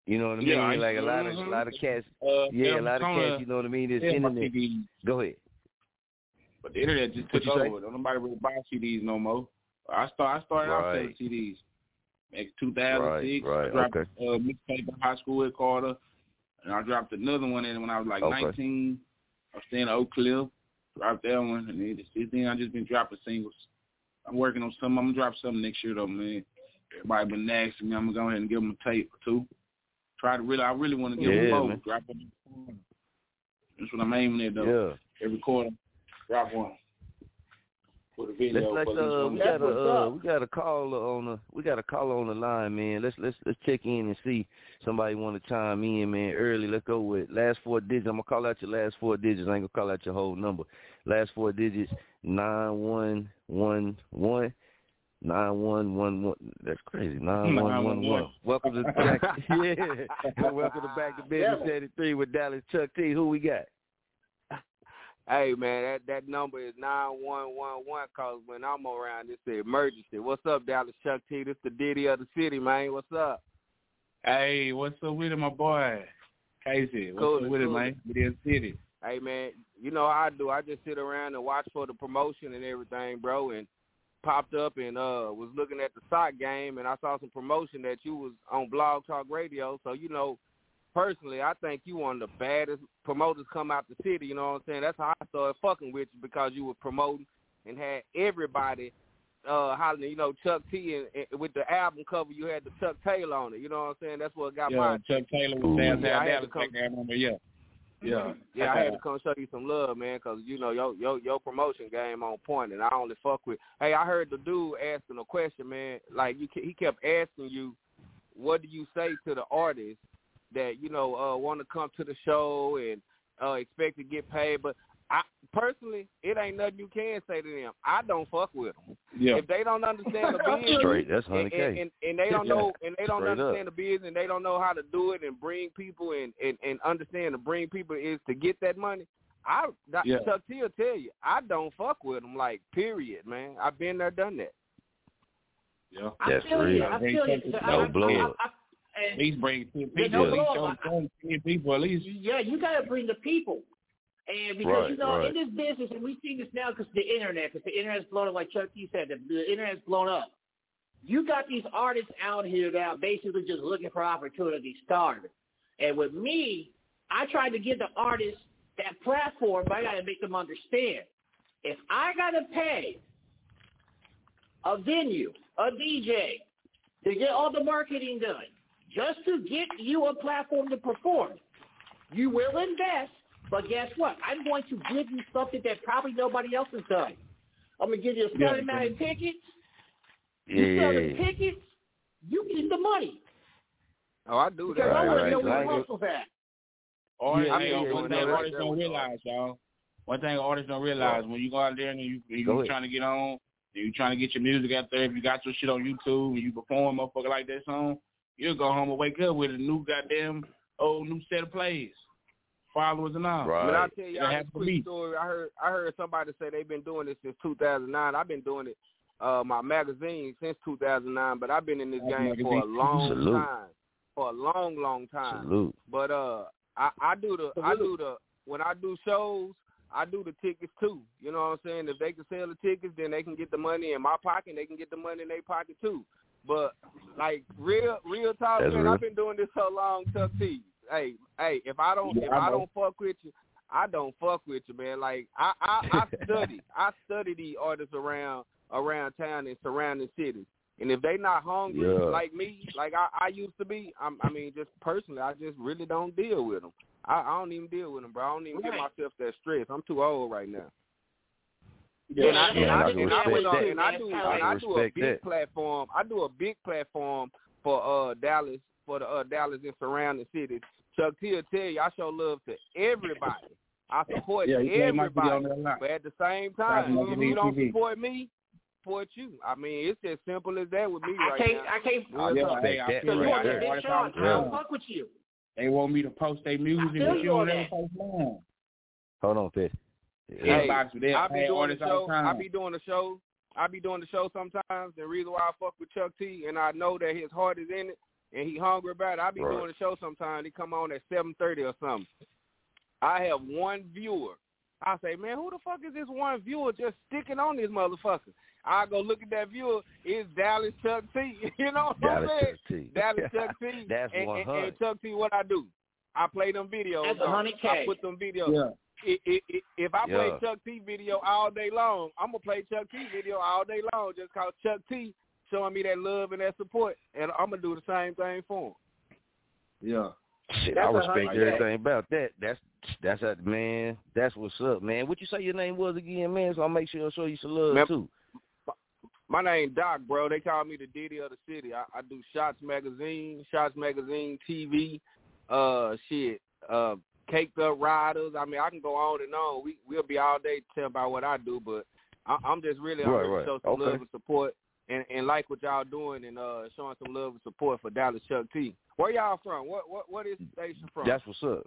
You know what I mean? Yeah, like a lot of cats. A lot of cats. You know what I mean? This internet. Go ahead. But the internet just took over. Don't nobody really buy CDs no more. I started out selling CDs. Back in 2006, I dropped a mixtape in high school at Carter, and I dropped another one in when I was like 19. I was staying at Oak Cliff, dropped that one, and then I just been dropping singles. I'm working on something. I'm gonna drop something next year though, man. Everybody been asking me. I'm gonna go ahead and give them a tape or two. I really want to give them both. Drop them. That's what I'm aiming at though. Yeah. Every quarter. Drop one. For the video. We got a caller on the line, man. Let's check in and see. Somebody want to chime in, man, early. Let's go with last 4 digits. I'm gonna call out your last 4 digits. I ain't gonna call out your whole number. Last 4 digits 9111. 9111. That's crazy. 9111. Welcome to back. Welcome to Back to Business 73 with Dallas Chucc T. Who we got? Hey, man, that number is 9111 because when I'm around, it's an emergency. What's up, Dallas Chucc T? This the Diddy of the city, man. What's up? Hey, what's up with it, my boy? Casey, what's up with it, man? Diddy of the city. Hey, man, you know how I do. I just sit around and watch for the promotion and everything, bro, and popped up and was looking at the sock game, and I saw some promotion that you was on Blog Talk Radio, so, you know, personally, I think you one of the baddest promoters come out the city, you know what I'm saying? That's how I started fucking with you because you were promoting and had everybody hollering, you know, Chucc T and with the album cover, you had the Chuck Taylor on it, you know what I'm saying? That's what got mine. Chuck Taylor was down there. I had to come show you some love, man, because, you know, your promotion game on point, and I only fuck with. Hey, I heard the dude asking a question, man. Like, he kept asking you, what do you say to the artist that, you know, want to come to the show and expect to get paid. But I personally, it ain't nothing you can say to them. I don't fuck with them. Yeah. If they don't understand the business, that's 100K. And they don't know, and they don't understand the business, and they don't know how to do it and bring people and understand to bring people is to get that money. Chucc T will tell you, I don't fuck with them. Like, period, man. I've been there, done that. Yeah, that's real. I feel you. No blow. At least bring 10 people. Yeah, you got to bring the people. And because, in this business, and we see this now because the internet, because the internet's blown up, like Chucc T said, the internet's blown up. You got these artists out here that are basically just looking for opportunity starving. And with me, I tried to give the artists that platform, but I got to make them understand. If I got to pay a venue, a DJ, to get all the marketing done, just to get you a platform to perform, you will invest, but guess what? I'm going to give you something that probably nobody else has done. I'm going to give you a certain amount of tickets. You sell the tickets, you get the money. Oh, I do that. Because I want to know where the hustle's at. One thing artists don't realize, when you go out there and you're trying to get on, you're trying to get your music out there, if you got your shit on YouTube and you perform motherfucker like that song, you'll go home and wake up with a new goddamn new set of plays, followers and all. Right. But I'll tell you a quick story. I heard somebody say they've been doing this since 2009. I've been doing it, my magazine, since 2009, but I've been in this game for a long time. For a long, long time. Salute. But when I do shows, I do the tickets too. You know what I'm saying? If they can sell the tickets, then they can get the money in my pocket, and they can get the money in their pocket too. But like real talk, that's man, real. I've been doing this so long, Chucc T. Hey, if I don't fuck with you, I don't fuck with you, man. Like I study these artists around town and surrounding cities. And if they not hungry like me, like I used to be, just personally, I just really don't deal with them. I don't even deal with them, bro. I don't even give myself that stress. I'm too old right now. I do a big platform for Dallas, for the Dallas and surrounding cities. Chucc T will tell you, I show love to everybody. I support everybody, but at the same time, if you don't support me, support you. I mean, it's as simple as that with me I don't fuck with you. They want me to post their music, but you don't ever post mine. Hold on, Fitz. Hey, I be doing the show sometimes. The reason why I fuck with Chucc T, and I know that his heart is in it, and he hungry about it. I be doing the show sometimes. He come on at 7:30 or something. I have one viewer. I say, man, who the fuck is this one viewer just sticking on this motherfucker? I go look at that viewer. It's Dallas Chucc T. You know what I'm saying? Dallas Chucc T. That's 100. And Chucc T, what I do? I play them videos. That's 100K. I put them videos. Yeah. If I play Chucc T video all day long, I'm going to play Chucc T video all day long, just cause Chucc T showing me that love and that support, and I'm going to do the same thing for him. Yeah. Shit, I respect everything about that. That's that's what's up, man. What you say your name was again, man? So I'll make sure I show you some love, too. My name Doc, bro. They call me the Diddy of the city. I do Shots Magazine, TV, Caked Up Riders. I mean, I can go on and on. We'll be all day telling about what I do, but I'm just really on to show some love and support and like what y'all doing and showing some love and support for Dallas Chucc T. Where y'all from? What is the station from? That's what's up.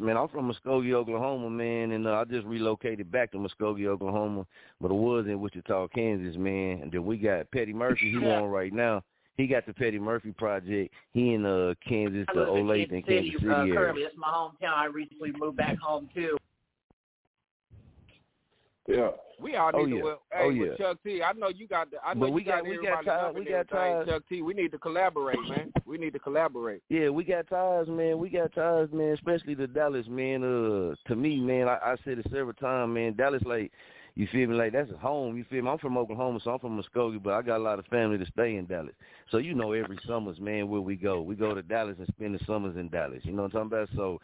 Man, I'm from Muskogee, Oklahoma, man, and I just relocated back to Muskogee, Oklahoma, but I was in Wichita, Kansas, man. And then we got Petty Murphy, he's on right now. He got the Petty Murphy Project. He in Kansas, the Olathe and Kansas City area. Currently, it's my hometown. I recently moved back home, too. Yeah. We all need to work. Hey, with Chucc T, I know you got ties. Chucc T, we need to collaborate, man. We need to collaborate. Yeah, we got ties, man, especially to Dallas, man. To me, man, I said it several times, man. Dallas, like, you feel me? Like, that's home, you feel me? I'm from Oklahoma, so I'm from Muskogee, but I got a lot of family to stay in Dallas. So, you know, every summers, man, where we go. We go to Dallas and spend the summers in Dallas. You know what I'm talking about? So,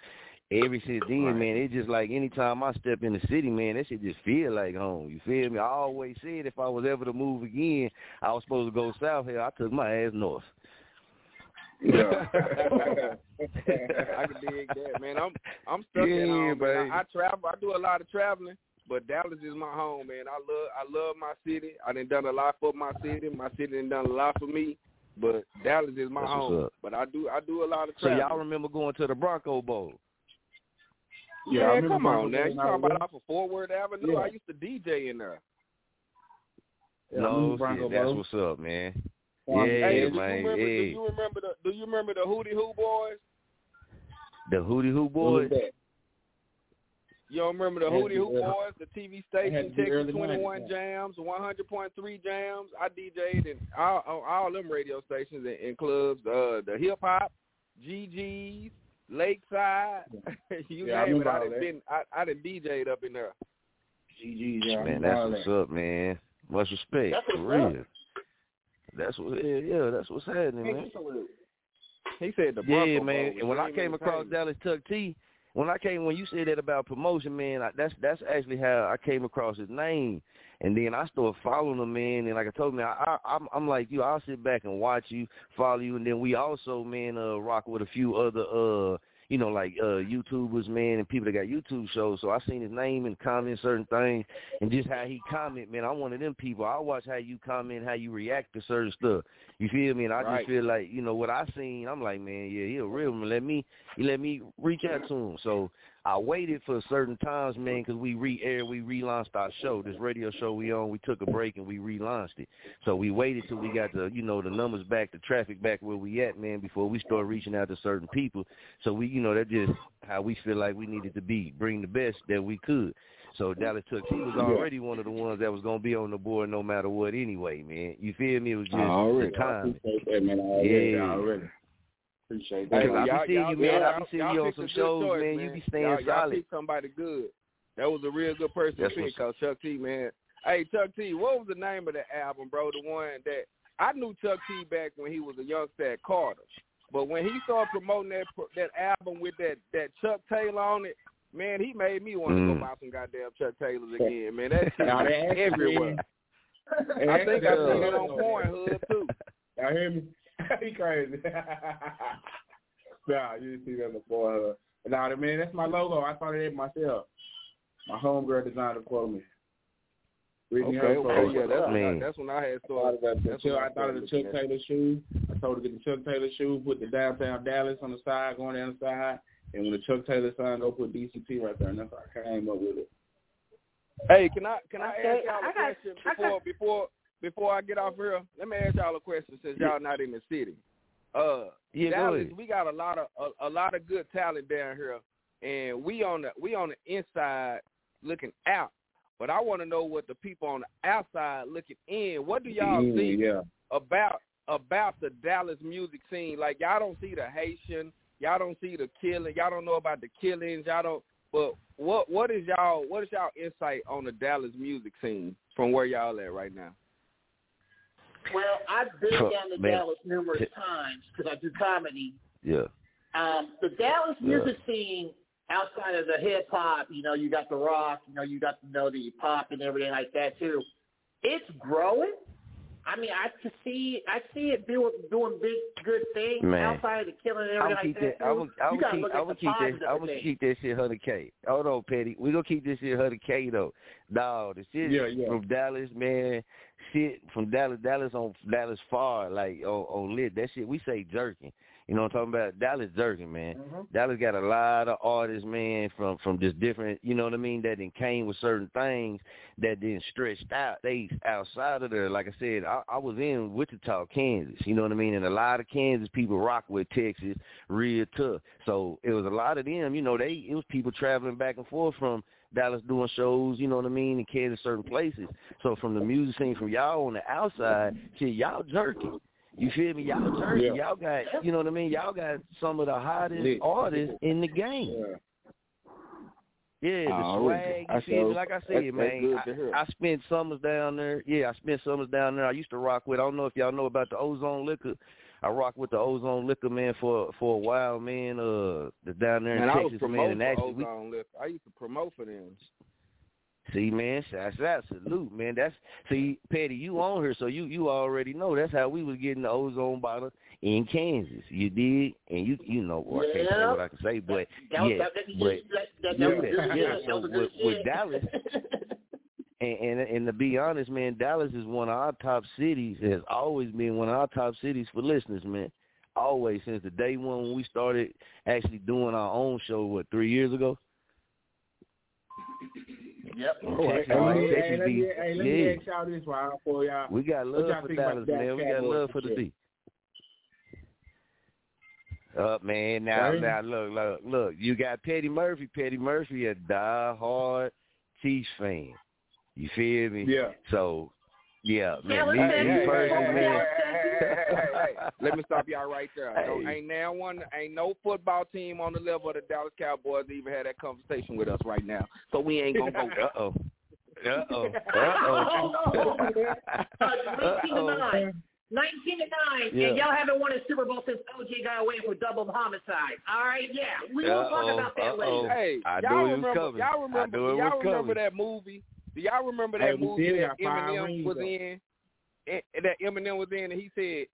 every since then, man, it's just like anytime I step in the city, man, that shit just feel like home. You feel me? I always said if I was ever to move again, I was supposed to go south here. I took my ass north. Yeah. I can dig that, man. I'm stuck at home, man. I travel. I do a lot of traveling, but Dallas is my home, man. I love my city. I done a lot for my city. My city done a lot for me. But Dallas is my home. But I do a lot of traveling. So y'all remember going to the Bronco Bowl? Yeah, man, come on now. You talking about off of Forward Avenue? Yeah. I used to DJ in there. No, shit, that's what's up, man. Man. Do you remember the Hootie Hoo Boys? The Hootie Hoo Boys? You don't remember the Hootie Hoo Boys? The TV station, Texas 21 Jams, 100.3 Jams. I DJed in all them radio stations and clubs. The hip hop, GG's. Lakeside, you name it. I done DJ'd up in there. GG's, y'all. Man, that's what's up, man. Much respect. That's for real. That's what, yeah, that's what's happening, man. He said the Bronco. Yeah, man. And when I came across Dallas Chucc T, when you said that about promotion, man, that's actually how I came across his name. And then I started following him, man. And like I told him, I'm like you. I'll sit back and watch you, follow you. And then we also, man, rock with a few other, YouTubers, man, and people that got YouTube shows. So I seen his name and comment certain things and just how he comment, man. I'm one of them people. I watch how you comment, how you react to certain stuff. You feel me? And I just feel like, you know, what I seen, I'm like, man, yeah, he a real man. Let me reach out to him. So I waited for certain times, man, because we relaunched our show. This radio show we on, we took a break and we relaunched it. So we waited till we got the numbers back, the traffic back where we at, man, before we start reaching out to certain people. So we, that's just how we feel like we needed to be, bring the best that we could. So Dallas Chucc T was already one of the ones that was going to be on the board no matter what anyway, man. You feel me? It was just the time. I appreciate that, man. Appreciate that. I be seeing you, man. I be seeing you on some shows, choice, man. You be staying solid. Y'all somebody good. That was a real good person to pick, Chucc T, man. Hey, Chucc T, what was the name of the album, bro? The one that I knew Chucc T back when he was a youngster at Carter. But when he started promoting that album with that Chuck Taylor on it, man, he made me want to go buy some goddamn Chuck Taylors again, man. That shit everywhere. I think I seen it on Pornhub too. Y'all hear me? He crazy. Nah, you didn't see that on Pornhub. Nah, man, that's my logo. I started it myself. My homegirl designed it for me. That's when I had started. I thought of the Chuck Taylor shoe. I told her to get the Chuck Taylor shoe, put the downtown Dallas on the side, going down the side, and when the Chuck Taylor sign, go put DCT right there, and that's how I came up with it. Hey, can I ask y'all a question before I get off here? Let me ask y'all a question since y'all not in the city. Dallas, we got a lot of good talent down here, and we on the inside looking out. But I want to know what the people on the outside looking in. What do y'all see about the Dallas music scene? Like, y'all don't see the Haitian, y'all don't see the killing, y'all don't know about the killings, y'all don't. But what is y'all insight on the Dallas music scene from where y'all at right now? Well, I've been down to Dallas numerous times because I do comedy. Yeah. The Dallas music scene. Outside of the hip hop, you got the rock, you got the pop and everything like that too. It's growing. I mean, I see it doing big good things, man. Outside of the killing and everything like that. I would keep that shit 100K. Hold on, Petty. We gonna keep this shit 100K though. No, the shit from Dallas, man. Shit from Dallas on Dallas far, like on lit. That shit we say jerking. You know what I'm talking about? Dallas jerking, man. Mm-hmm. Dallas got a lot of artists, man, from just different, you know what I mean, that then came with certain things that then stretched out. They outside of there, like I said, I was in Wichita, Kansas, you know what I mean? And a lot of Kansas people rock with Texas real tough. So it was a lot of them, it was people traveling back and forth from Dallas doing shows, you know what I mean, in Kansas, certain places. So from the music scene, from y'all on the outside, shit, y'all jerking. You feel me? Y'all turkey. Yeah. Y'all got, you know what I mean? Y'all got some of the hottest artists in the game. Yeah, the swag. You feel me? Like I said, man, I spent summers down there. Yeah, I spent summers down there. I used to rock with, I don't know if y'all know about the Ozone Liquor. I rocked with the Ozone Liquor, man, for a while, man, down there in Texas, man. And actually, I used to promote for them. See, man, that's salute, man. Petty, you on here, so you already know. That's how we was getting the Ozone bottle in Kansas. You did, and you know, I can't say what I can say, but with Dallas, and to be honest, man, Dallas is one of our top cities. It has always been one of our top cities for listeners, man. Always since the day one when we started actually doing our own show, 3 years ago. Yep. Let me ask y'all this while for y'all. We got love for Dallas, man. We got love for the D. Up, man. Now, look. You got Petty Murphy. Petty Murphy, a diehard Chiefs fan. You feel me? Yeah. So, yeah, man. Let me stop y'all right there. Ain't no football team on the level of the Dallas Cowboys even had that conversation with us right now. So we ain't gonna go. 19 to 9. 19 to 9, yeah. And y'all haven't won a Super Bowl since OJ got away with double homicide. All right, yeah, we will talk about that later. Hey, y'all remember that movie? Do y'all remember that movie that Eminem was in? That Eminem was in, and he said,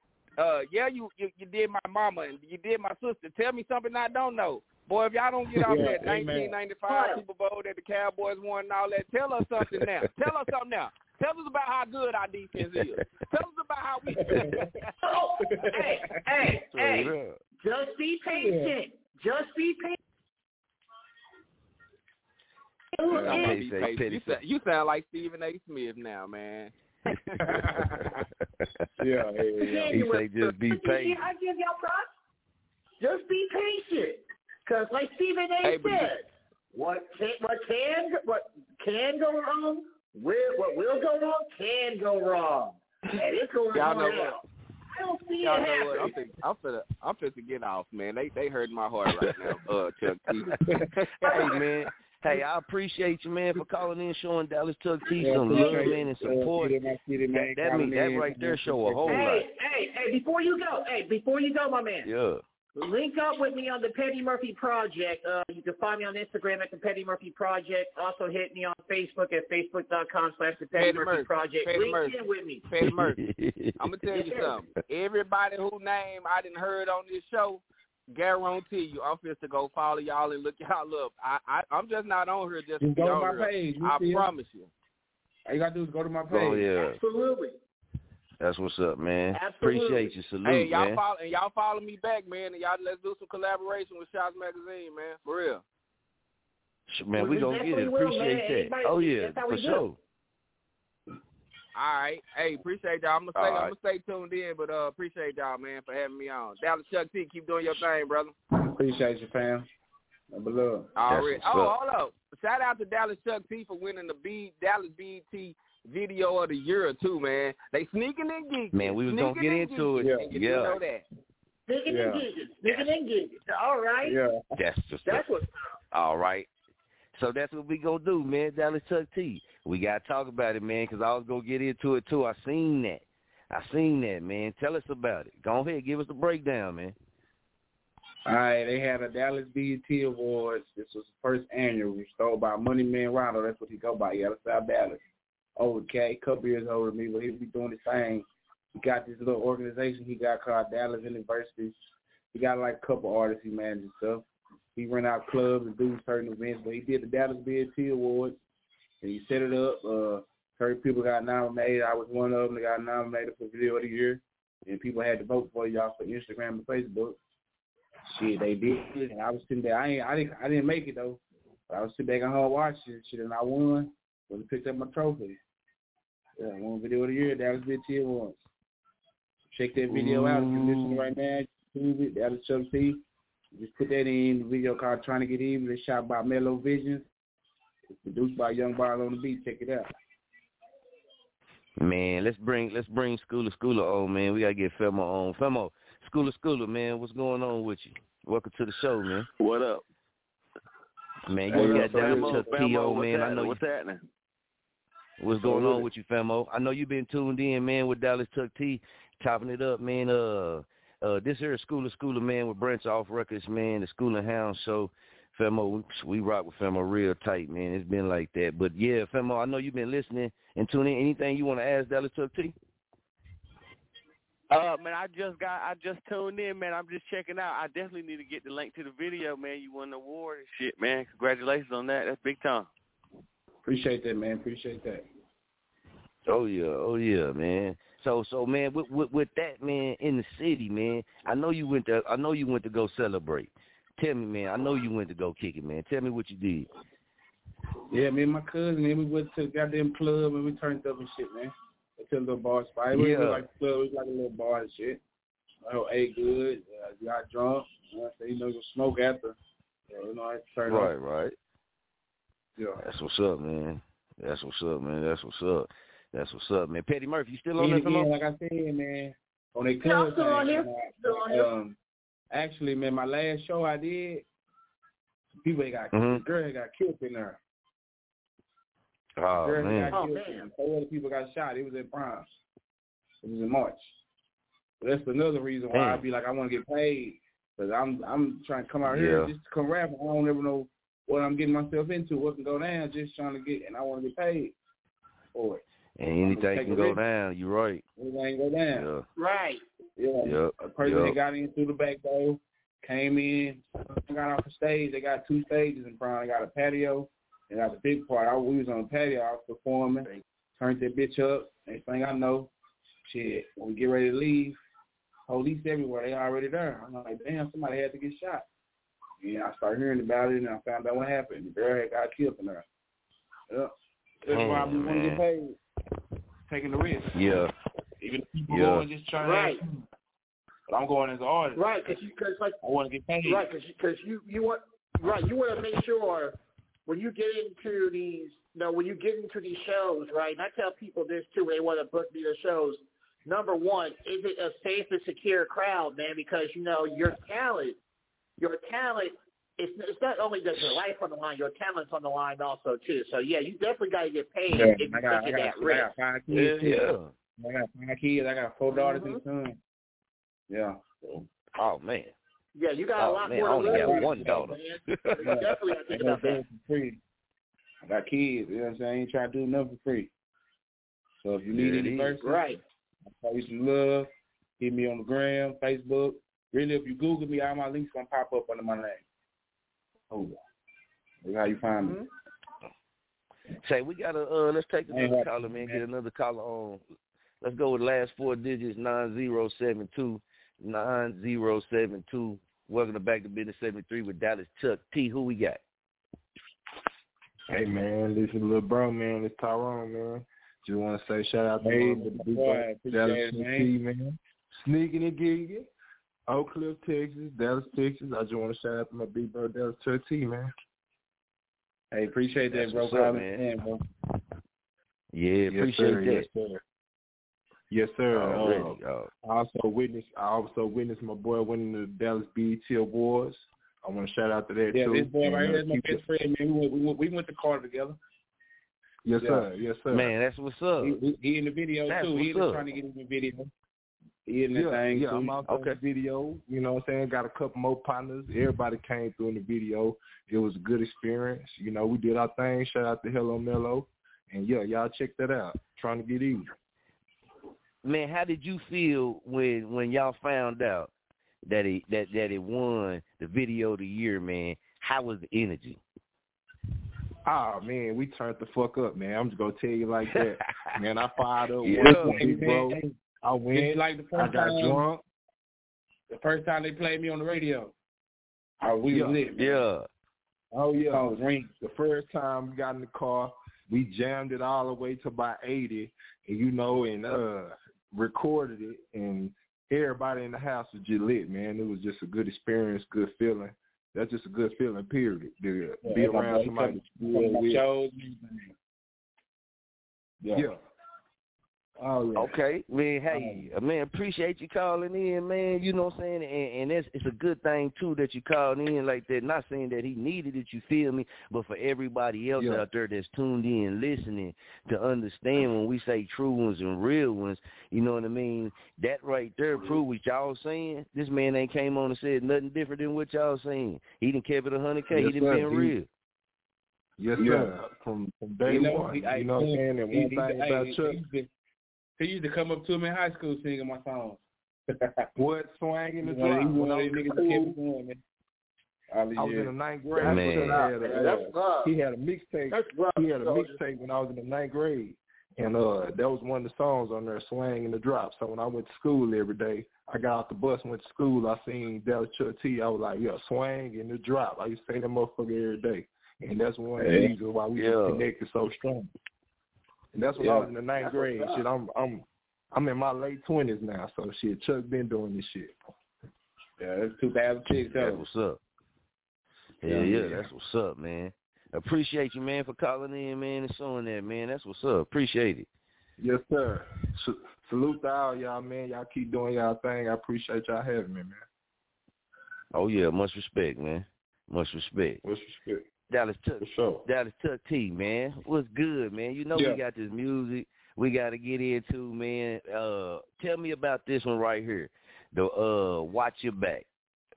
"Yeah, you did my mama and you did my sister. Tell me something I don't know, boy. If y'all don't get off that 1995 Super Bowl that the Cowboys won and all that, tell us something now. Tell us something now." Tell us about how good our defense is. Tell us about how we hey. Just be patient. Just be patient. You sound like Stephen A. Smith now, man. Yeah. He say just be patient. I give y'all props. Just be patient. Because like Stephen A. said, what can go wrong? What will go wrong can go wrong. And it's going y'all know now. What? I don't see y'all it happening. I'm finna get off, man. They hurting my heart right now, Chuck T. Hey, man. Hey, I appreciate you, man, for calling in, showing Dallas Chucc T some love, man, and support. That right there show a whole lot. Hey, before you go, my man. Yeah. Link up with me on the Petty Murphy Project. You can find me on Instagram at the Petty Murphy Project. Also hit me on Facebook at facebook.com/the Petty Murphy Project. Link in with me. Petty Murphy. I'm going to tell you something. Everybody whose name I didn't heard on this show, guarantee you, I'm finna go follow y'all and look y'all up. I'm just not on here just to go to my page. I promise you. All you got to do is go to my page. Oh, yeah. Absolutely. That's what's up, man. Absolutely. Appreciate you. Salute, hey, y'all, man. Y'all follow me back, man. And y'all, let's do some collaboration with Shots Magazine, man. For real. Man, we going to get it. Appreciate that. Oh, yeah, for sure. All right. Hey, appreciate y'all. I'm going to stay tuned in, but appreciate y'all, man, for having me on. Dallas Chucc T, keep doing your thing, brother. Appreciate you, fam. Number love. All right. Hold up. Shout out to Dallas Chucc T for winning the Dallas BET Video of the Year or two, man. They sneaking and geeking. Man, we was going to get into it. Yeah. You know that. Sneaking and geeking. Sneaking and geeking. All right. Yeah. That's what's up. All right. So that's what we going to do, man. Dallas Chucc T. We got to talk about it, man, because I was going to get into it, too. I seen that, man. Tell us about it. Go ahead. Give us a breakdown, man. All right. They had a Dallas BET Awards. This was the first annual. We stole by Money Man Ronald. That's what he go by. Yeah, that's how Dallas. A couple years older than me, but he'll be doing his thing. He got this little organization he got called Dallas University. He got like a couple artists he manages stuff. He run out clubs and do certain events, but he did the Dallas BST Awards, and he set it up. 30 people got nominated. I was one of them that got nominated for Video of the Year, and people had to vote for y'all for Instagram and Facebook. Shit, they did. And I was sitting there. I didn't make it, though. But I was sitting back at home watching shit, and I won. When I picked up my trophy. Yeah, one Video of the Year, Dallas BST Awards. Check that video out. If you're listening right now, YouTube it, Dallas Chucc T. Just put that in. The video called Trying to Get Even. It's shot by Mellow Vision. It's produced by Young Ball on the Beat. Check it out. Man, let's bring School of Schooler on, man. We got to get Femmo on. Femmo, School of Schooler, man, what's going on with you? Welcome to the show, man. What up? Man, you got Dallas Chucc T on, man. I know what's happening. What's going on with you, Femmo? I know you've been tuned in, man, with Dallas Chucc T, chopping it up, man. This here is School of Schooler, man, with Branch Off Records, man, the School and Hound Show. Femmo, we rock with Femmo real tight, man. It's been like that. But, yeah, Femmo, I know you've been listening and tuning in. Anything you want to ask Dallas Chucc T? Man, I just tuned in, man. I'm just checking out. I definitely need to get the link to the video, man. You won an award and shit, man. Congratulations on that. That's big time. Appreciate that, man. Appreciate that. Oh yeah, man. So, man, with that, man, in the city, man. I know you went to go celebrate. Tell me, man. I know you went to go kick it, man. Tell me what you did. Yeah, me and my cousin, man. We went to the goddamn club and we turned up and shit, man. To a little bar spot. It was like a club. It was like a little bar and shit. I ate good. Got drunk. You know, you smoke after. You know, I turned up. Right. Yeah. That's what's up, man. Petty Murphy, you still on there? Yeah, like I said, man. On that club. I'm still on here. Actually, man, my last show I did, people got girl got killed in there. Oh, man. 4 other people got shot. It was at Primes. It was in March. So that's another reason why I'd be like, I want to get paid. Because I'm trying to come out here just to come rap. I don't ever know what I'm getting myself into. What can go down, just trying to get, and I want to get paid for it. And anything can go down. You're right. Anything can go down. Yeah. Right. Yeah. Yep. A person that got in through the back door, came in, got off the stage. They got 2 stages in front. They got a patio. And that's the big part. We was on the patio. I was performing. Turned that bitch up. Next thing I know, shit, when we get ready to leave, police everywhere. They already there. I'm like, damn, somebody had to get shot. And I started hearing about it, and I found out what happened. The girl had got killed in there. Yeah. That's why I want to get paid. Taking the risk. Yeah. Even if people going just trying to. But I'm going as an artist. Right, because I want to get paid. Right, because you want you want to make sure when you get into these when you get into these shows, right? And I tell people this too when they want to book me the shows. Number one, is it a safe and secure crowd, man? Because your talent. It's not only that your life on the line, your talent's on the line also too. So yeah, you definitely got to get paid if you take that risk. I got 5 kids. Yeah. I got 5 kids. I got 4 daughters and a son. Yeah. Oh man. Yeah, you got a lot more. I only got 1 daughter. You definitely got to think about that. For free. I got kids. You know what I'm saying? I ain't trying to do nothing for free. So if you need any person, I show you some love. Hit me on the gram, Facebook. Really, if you Google me, all my links gonna pop up under my name. Oh, that's how you find me. Say, we got to, let's take another caller, man. Get another caller on. Let's go with the last 4 digits, 9072. 9072. Welcome to Back to Business 73 with Dallas Chucc T. Who we got? Hey, man, this is little bro, man. It's Tyrone, man. Just want to say shout out to Dallas Chucc T, man. Sneaking and gigging. Oak Cliff, Texas, Dallas, Texas. I just want to shout out to my big bro, Dallas Chucc T, man. Hey, appreciate that, bro. Bro. Yeah, appreciate that. Yes, sir. I also witnessed my boy winning the Dallas BST Awards. I want to shout out to that, too. Yeah, this boy right here is my best friend, man. We went to Carter together. Yes, sir. Yes, sir. Man, that's what's up. He in the video, too. He was trying to get in the video. I'm out on the video. You know what I'm saying? Got a couple more partners. Everybody came through in the video. It was a good experience. You know, we did our thing. Shout out to Hello Mello. And, y'all check that out. Trying to get even. Man, how did you feel when y'all found out that it won the video of the year, man? How was the energy? Oh, man, we turned the fuck up, man. I'm just going to tell you like that. Man, I fired up. Bro. I went. Like I got drunk. The first time they played me on the radio, we was lit. Man. Yeah. Oh yeah. I was ringed. The first time we got in the car, we jammed it all the way to about 80, and recorded it, and everybody in the house was just lit, man. It was just a good experience, good feeling. That's just a good feeling, period. Be around somebody. Yeah. Oh, yeah. Okay, man, hey, man, appreciate you calling in, man, you know what I'm saying, and it's a good thing, too, that you called in like that, not saying that he needed it, you feel me, but for everybody else out there that's tuned in, listening, to understand when we say true ones and real ones, you know what I mean, that right there prove what y'all saying, this man ain't came on and said nothing different than what y'all saying, he done kept it 100K, he done been real. Yes, sir, from day one, you know what I'm saying, and one thing about Chucc. He used to come up to me in high school singing my songs. What? Swanging the drum. I was in the 9th grade. Man. He had a mixtape. He had a mixtape when I was in the 9th grade. And that was one of the songs on there, Swang and the Drop. So when I went to school every day, I got off the bus and went to school. I seen Dallas Chucc T. I was like, Swang and the Drop. I used to say that motherfucker every day. And that's one of the reasons why we connected so strong. And that's when I was in the 9th grade. Shit, I'm in my late 20s now. So shit, Chucc been doing this shit. Yeah, that's 2006. That's what's up. Yeah, that's what's up, man. Appreciate you, man, for calling in, man, and showing that, man. That's what's up. Appreciate it. Yes, sir. Salute to all y'all, man. Y'all keep doing y'all thing. I appreciate y'all having me, man. Oh yeah, much respect, man. Much respect. Dallas Chucc T, man. What's good, man? You know we got this music we got to get into, man. Tell me about this one right here. The Watch Your Back.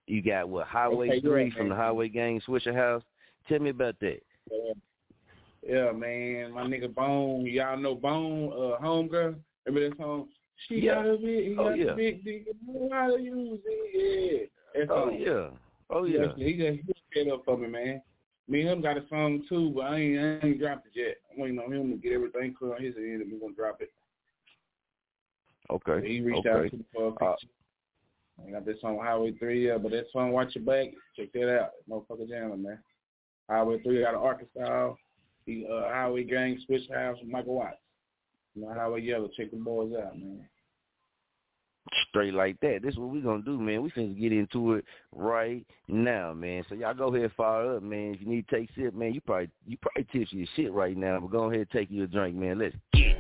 You got what, Highway 3 from the Highway Gang, Swisher House. Tell me about that. Yeah, man. My nigga Bone. Y'all know Bone, Homegirl. Remember that song? She got a big, he got a big dick. How to use it? Yeah. Oh yeah. He just hit that up for me, man. Me and him got a song too, but I ain't dropped it yet. I'm waiting on him to get everything clear on his end, and we're gonna drop it. Okay. So he reached out to me for a picture. I got this on Highway 3, but that song Watch Your Back. Check that out, motherfucker jamming, man. Highway 3 out of Arkansas. The Highway Gang, Switch House, with Michael Watts. Highway Yellow, check the boys out, man. Straight like that. This is what we gonna do, man. We finna get into it right now, man. So y'all go ahead and fire up, man. If you need to take sip, man, you probably tipsy as shit right now, but go ahead and take you a drink, man. Let's get it.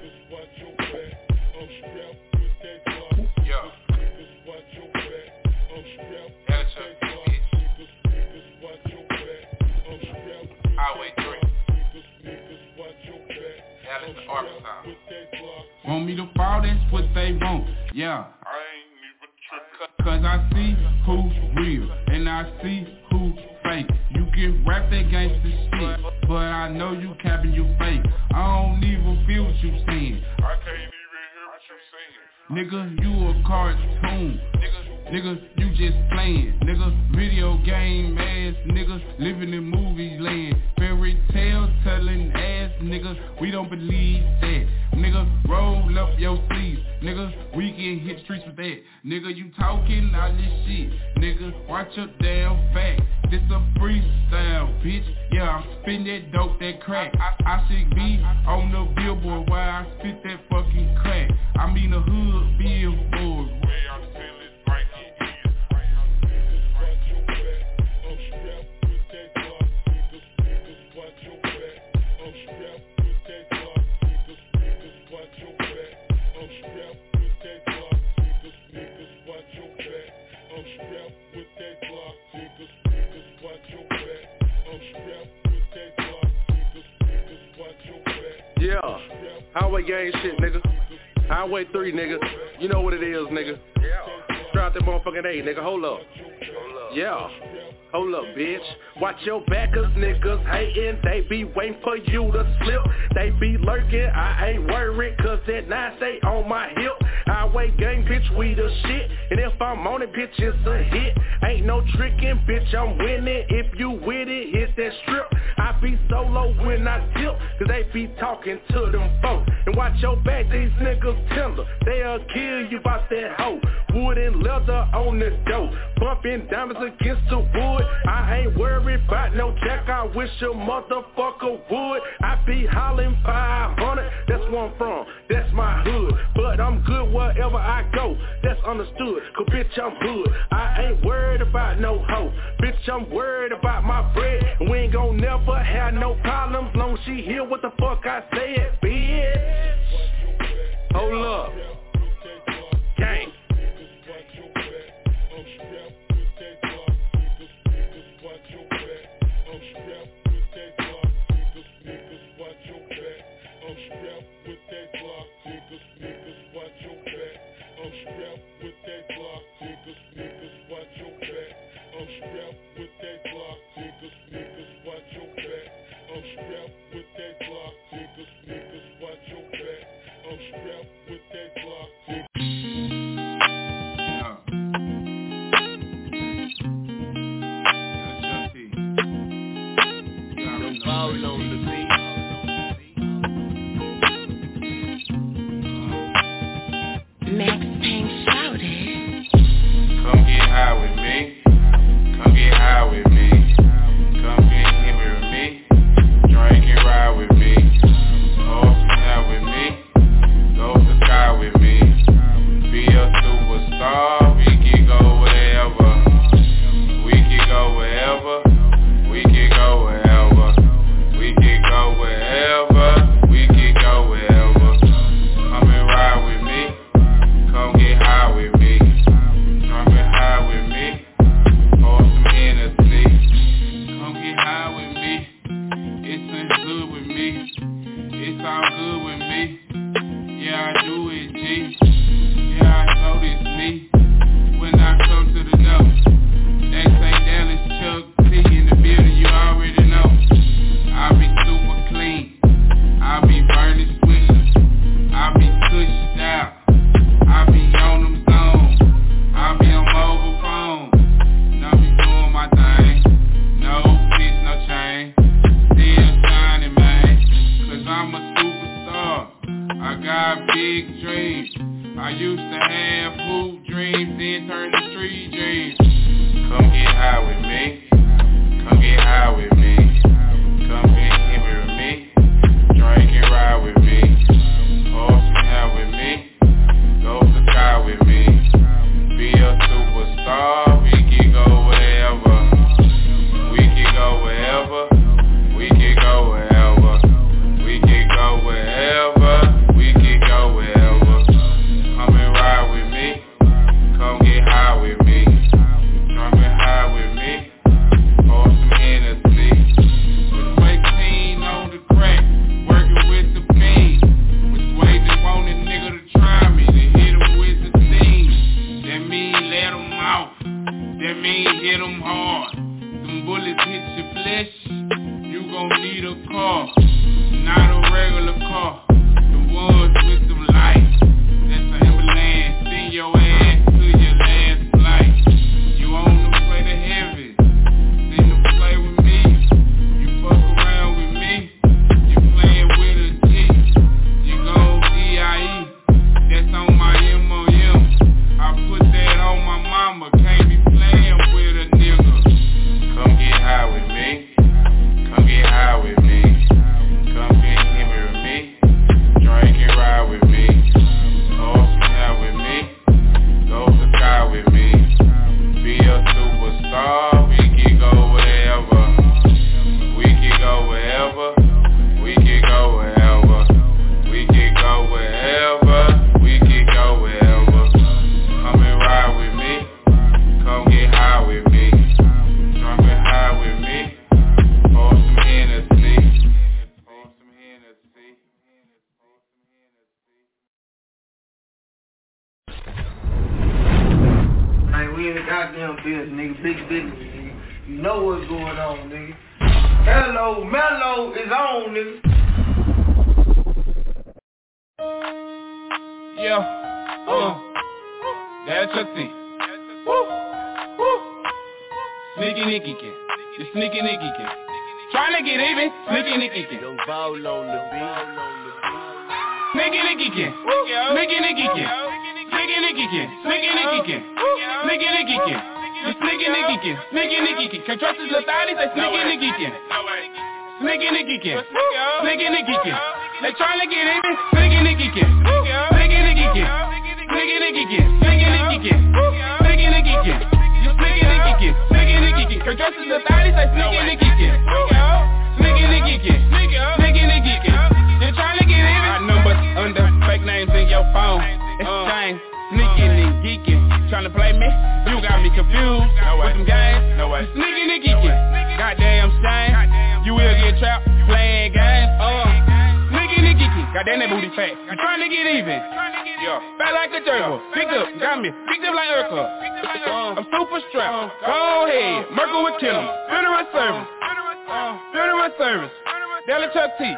Want me to fall, that's what they want, yeah. Cause I see who's real, and I see who's fake. You can rap that gangsta shit, but I know you capping you fake. I don't even feel what you saying. I can't even hear what you saying. Nigga, you a cartoon. Nigga, you just playing. Nigga, video game ass. Nigga, living in movie land. Fairy tale telling ass. Nigga, we don't believe that. Nigga, roll up your sleeves. Nigga, we can hit streets with that. Nigga, you talking all this shit. Nigga, watch your damn back. This a freestyle, bitch. Yeah, I'm spitting that dope, that crack. I should be on the billboard while I spit that fucking crack. I mean a hood billboard. Yeah, highway gang shit, nigga. Highway 3, nigga. You know what it is, nigga. Yeah. Drop that motherfucking A, nigga. Hold up. Yeah. Hold up, bitch. Watch your back, cause niggas hatin'. They be waiting for you to slip. They be lurking. I ain't worried, cause that nine stay on my hip. Highway gang, bitch, we the shit. And if I'm on it, bitch, it's a hit. Ain't no trickin', bitch, I'm winning. If you with it, hit that strip. I be solo when I tip, cause they be talking to them folks. And watch your back, these niggas tender. They'll kill you about that hoe. Wood and leather on the dope. Bumping diamonds against the wood. I ain't worried about no jack, I wish a motherfucker would. I be hollering 500, that's where I'm from, that's my hood. But I'm good wherever I go, that's understood, cause bitch I'm hood. I ain't worried about no hoe, bitch I'm worried about my bread. We ain't gon' never have no problems, long she hear what the fuck I said, bitch. Hold up, gang. Come get high with me. Come get high with me. used to have hoop dreams, then turned to street dreams. Come get high with me. Come get high with me. Come get heavy with me. Drink and ride with me. Horse and high with me. Go to sky with me. Be a superstar. We can go wherever. We can go wherever. Dallas Chucc T.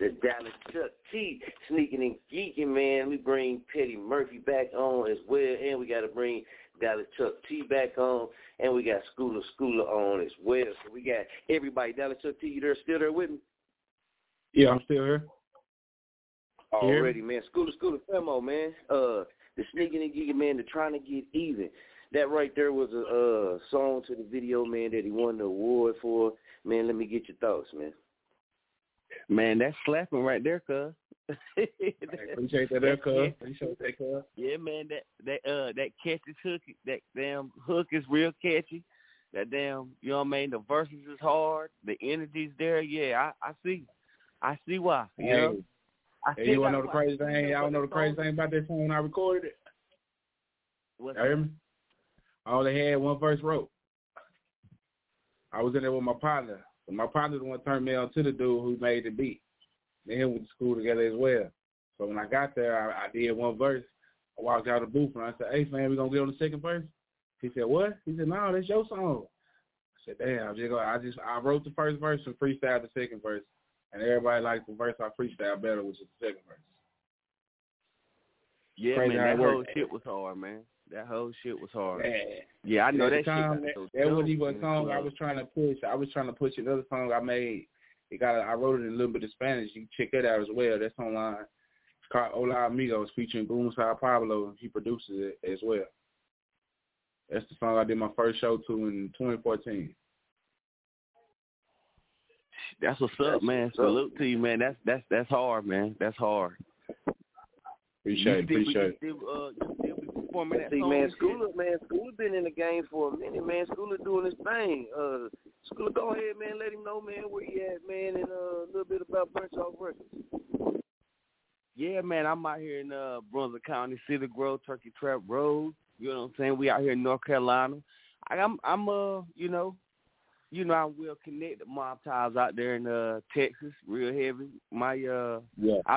That's Dallas Chucc T, Sneaking and Geeking, man. We bring Petty Murphy back on as well, and we got to bring Dallas Chucc T back on, and we got School of Schooler on as well. So we got everybody. Dallas Chucc T, you there? Still there with me? Yeah, I'm still here. Already, man. School of Schooler, Femmo, man. The Sneaking and Geeking, man. The Trying to Get Even. That right there was a song to the video, man, that he won the award for. Man, let me get your thoughts, man. Man, that's slapping right there, cuz. Appreciate that there, cuz. Appreciate that, cuz. Yeah, man, that catchy hook, that damn hook is real catchy. That damn, you know what I mean? The verses is hard. The energy's there. Yeah, I see. I see why. You know? You want to know the crazy thing? Y'all know the crazy thing about that song when I recorded it? What's that? I only had one verse wrote. I was in there with my partner. And my partner the one turned me on to the dude who made the beat. Me and him went to school together as well. So when I got there, I did one verse. I walked out of the booth and I said, "Hey, man, we going to get on the second verse?" He said, "What?" He said, "No, that's your song." I said, "Damn, I wrote the first verse and freestyled the second verse. And everybody liked the verse I freestyled better, which is the second verse." Yeah, crazy, man, that whole shit was hard, man. That whole shit was hard. Yeah, I know that time, shit. That wasn't even a song I was trying to push. I was trying to push another song I made. I wrote it in a little bit of Spanish. You can check that out as well. That's online. It's called Hola Amigos featuring Boomside Pablo. He produces it as well. That's the song I did my first show to in 2014. That's what's up, man. Salute to you, man. That's hard, man. That's hard. Appreciate it. See, man, Schooler been in the game for a minute, man. Schooler doing his thing. Schooler, go ahead, man. Let him know, man, where he at, man, and a little bit about Burnt Off Records. Yeah, man, I'm out here in Brunswick County, Cedar Grove, Turkey Trap Road. You know what I'm saying? We out here in North Carolina. I'm I'm well connected. Mob ties out there in Texas, real heavy. I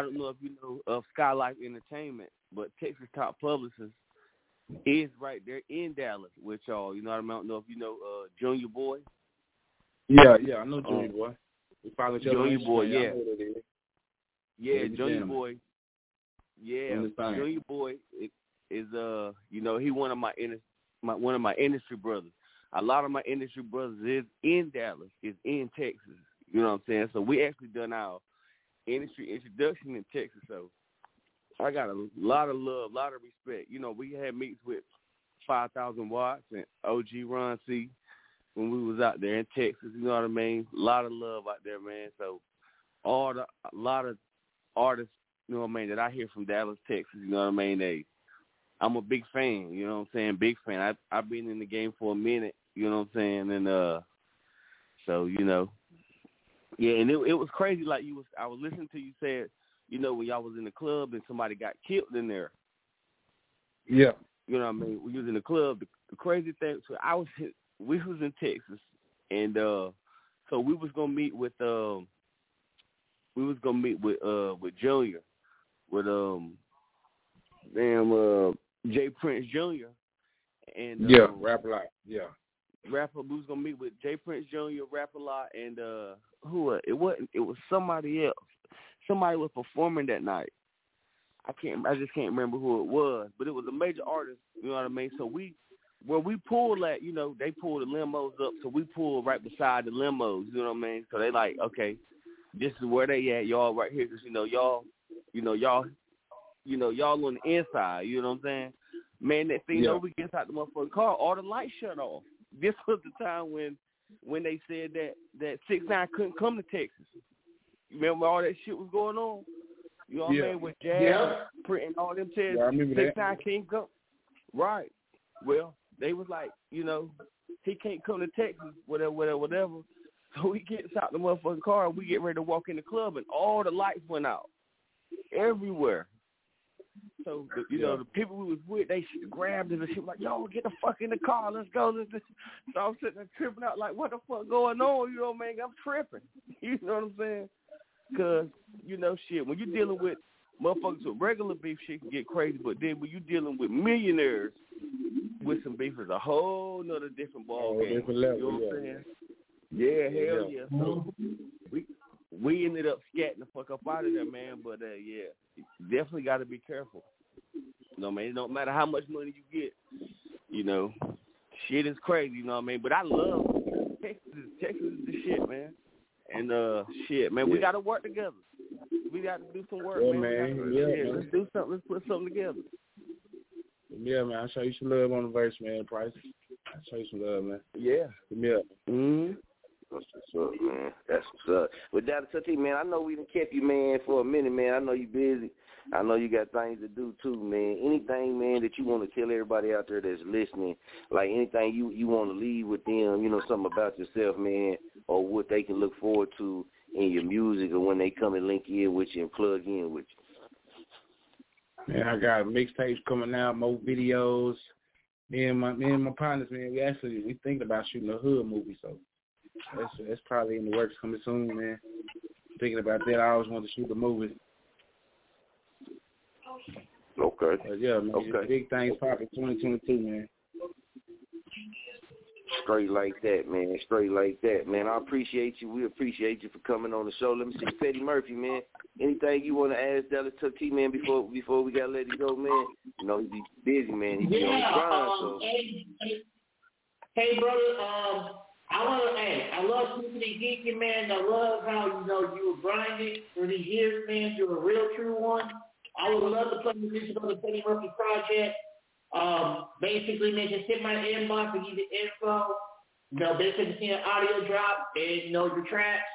don't know if you know of Skylight Entertainment, but Texas Top Publicist is right there in Dallas with y'all. You know what I mean? I don't know if you know Junior Boy. Yeah, I know Junior Boy. We follow Junior Boy, yeah. Yeah, Junior Boy. Yeah, Junior Boy is he one of my industry brothers. A lot of my industry brothers is in Dallas, is in Texas. You know what I'm saying? So we actually done our industry introduction in Texas. So I got a lot of love, a lot of respect. You know, we had meets with 5,000 Watts and OG Ron C when we was out there in Texas. You know what I mean? A lot of love out there, man. So a lot of artists, you know what I mean, that I hear from Dallas, Texas. You know what I mean? I'm a big fan. You know what I'm saying? Big fan. I've been in the game for a minute. You know what I'm saying? And so you know, yeah. And it was crazy. Like I was listening to you say it. You know, when y'all was in the club and somebody got killed in there. Yeah. You know what I mean? We was in the club. The crazy thing, so we was in Texas, and so we was gonna meet with with Junior, with J. Prince Jr. and Rap a Lot. Yeah. We was gonna meet with J. Prince Jr., Rap a Lot, and it was somebody else. Somebody was performing that night. I just can't remember who it was, but it was a major artist. You know what I mean? So we pulled at, you know, they pulled the limos up, so we pulled right beside the limos. You know what I mean? So they like, okay, this is where they at, y'all right here, 'cause y'all on the inside. You know what I'm saying? Man, that thing over gets out the motherfucking car, all the lights shut off. This was the time when they said that 6ix9ine couldn't come to Texas. Remember all that shit was going on? You know what I mean? With Jazz printing all them tests. Yeah, I remember that. 6ix9ine can't come. Right. Well, they was like, you know, he can't come to Texas, whatever. So we get out the motherfucking car and we get ready to walk in the club and all the lights went out everywhere. So, the people we was with, they grabbed us and shit like, "Yo, get the fuck in the car. Let's go." So I'm sitting there tripping out like, what the fuck going on? You know what I mean? I'm tripping. You know what I'm saying? Because, you know, shit, when you're dealing with motherfuckers with regular beef, shit can get crazy. But then when you're dealing with millionaires with some beef, it's a whole nother different ballgame. You know what I'm saying? Yeah, hell yeah. So we we ended up scatting the fuck up out of there, man. But, yeah, you definitely got to be careful. You know what I mean? It don't matter how much money you get. You know, shit is crazy, you know what I mean? But I love Texas. Texas is the shit, man. And, shit, man, we got to work together. We got to do some work, man. Yeah, let's do something. Let's put something together. Yeah, man, I'll show you some love on the verse, man, Price. I'll show you some love, man. Yeah. Yeah. Mm-hmm. That's what's up, man. That's what's up. With Dallas Chucc T, man, I know we done kept you, man, for a minute, man. I know you busy. I know you got things to do, too, man. Anything, man, that you want to tell everybody out there that's listening, like anything you want to leave with them, you know, something about yourself, man, or what they can look forward to in your music or when they come and link in with you and plug in with you. Man, I got mixtapes coming out, more videos. Me and my partners, man, we thinking about shooting a hood movie, so. That's probably in the works coming soon, man. Thinking about that, I always wanted to shoot a movie. Okay. But yeah, man, okay. Big things popping 2022, man. Straight like that, man. Straight like that, man. I appreciate you. We appreciate you for coming on the show. Let me see, Petty Murphy, man. Anything you want to ask Dallas Chucc T, man, before we got to let it go, man? You know, he be busy, man. He be on the grind, so. Hey, brother, I want to ask, I love listening to Geeky, man. I love how, you know, you were grinding for these years, man. You're a real true one. I would love to play the music on the Petty Murphy Project. Basically, man, just hit my inbox and give the info. You know, basically, see an audio drop and, you know, your tracks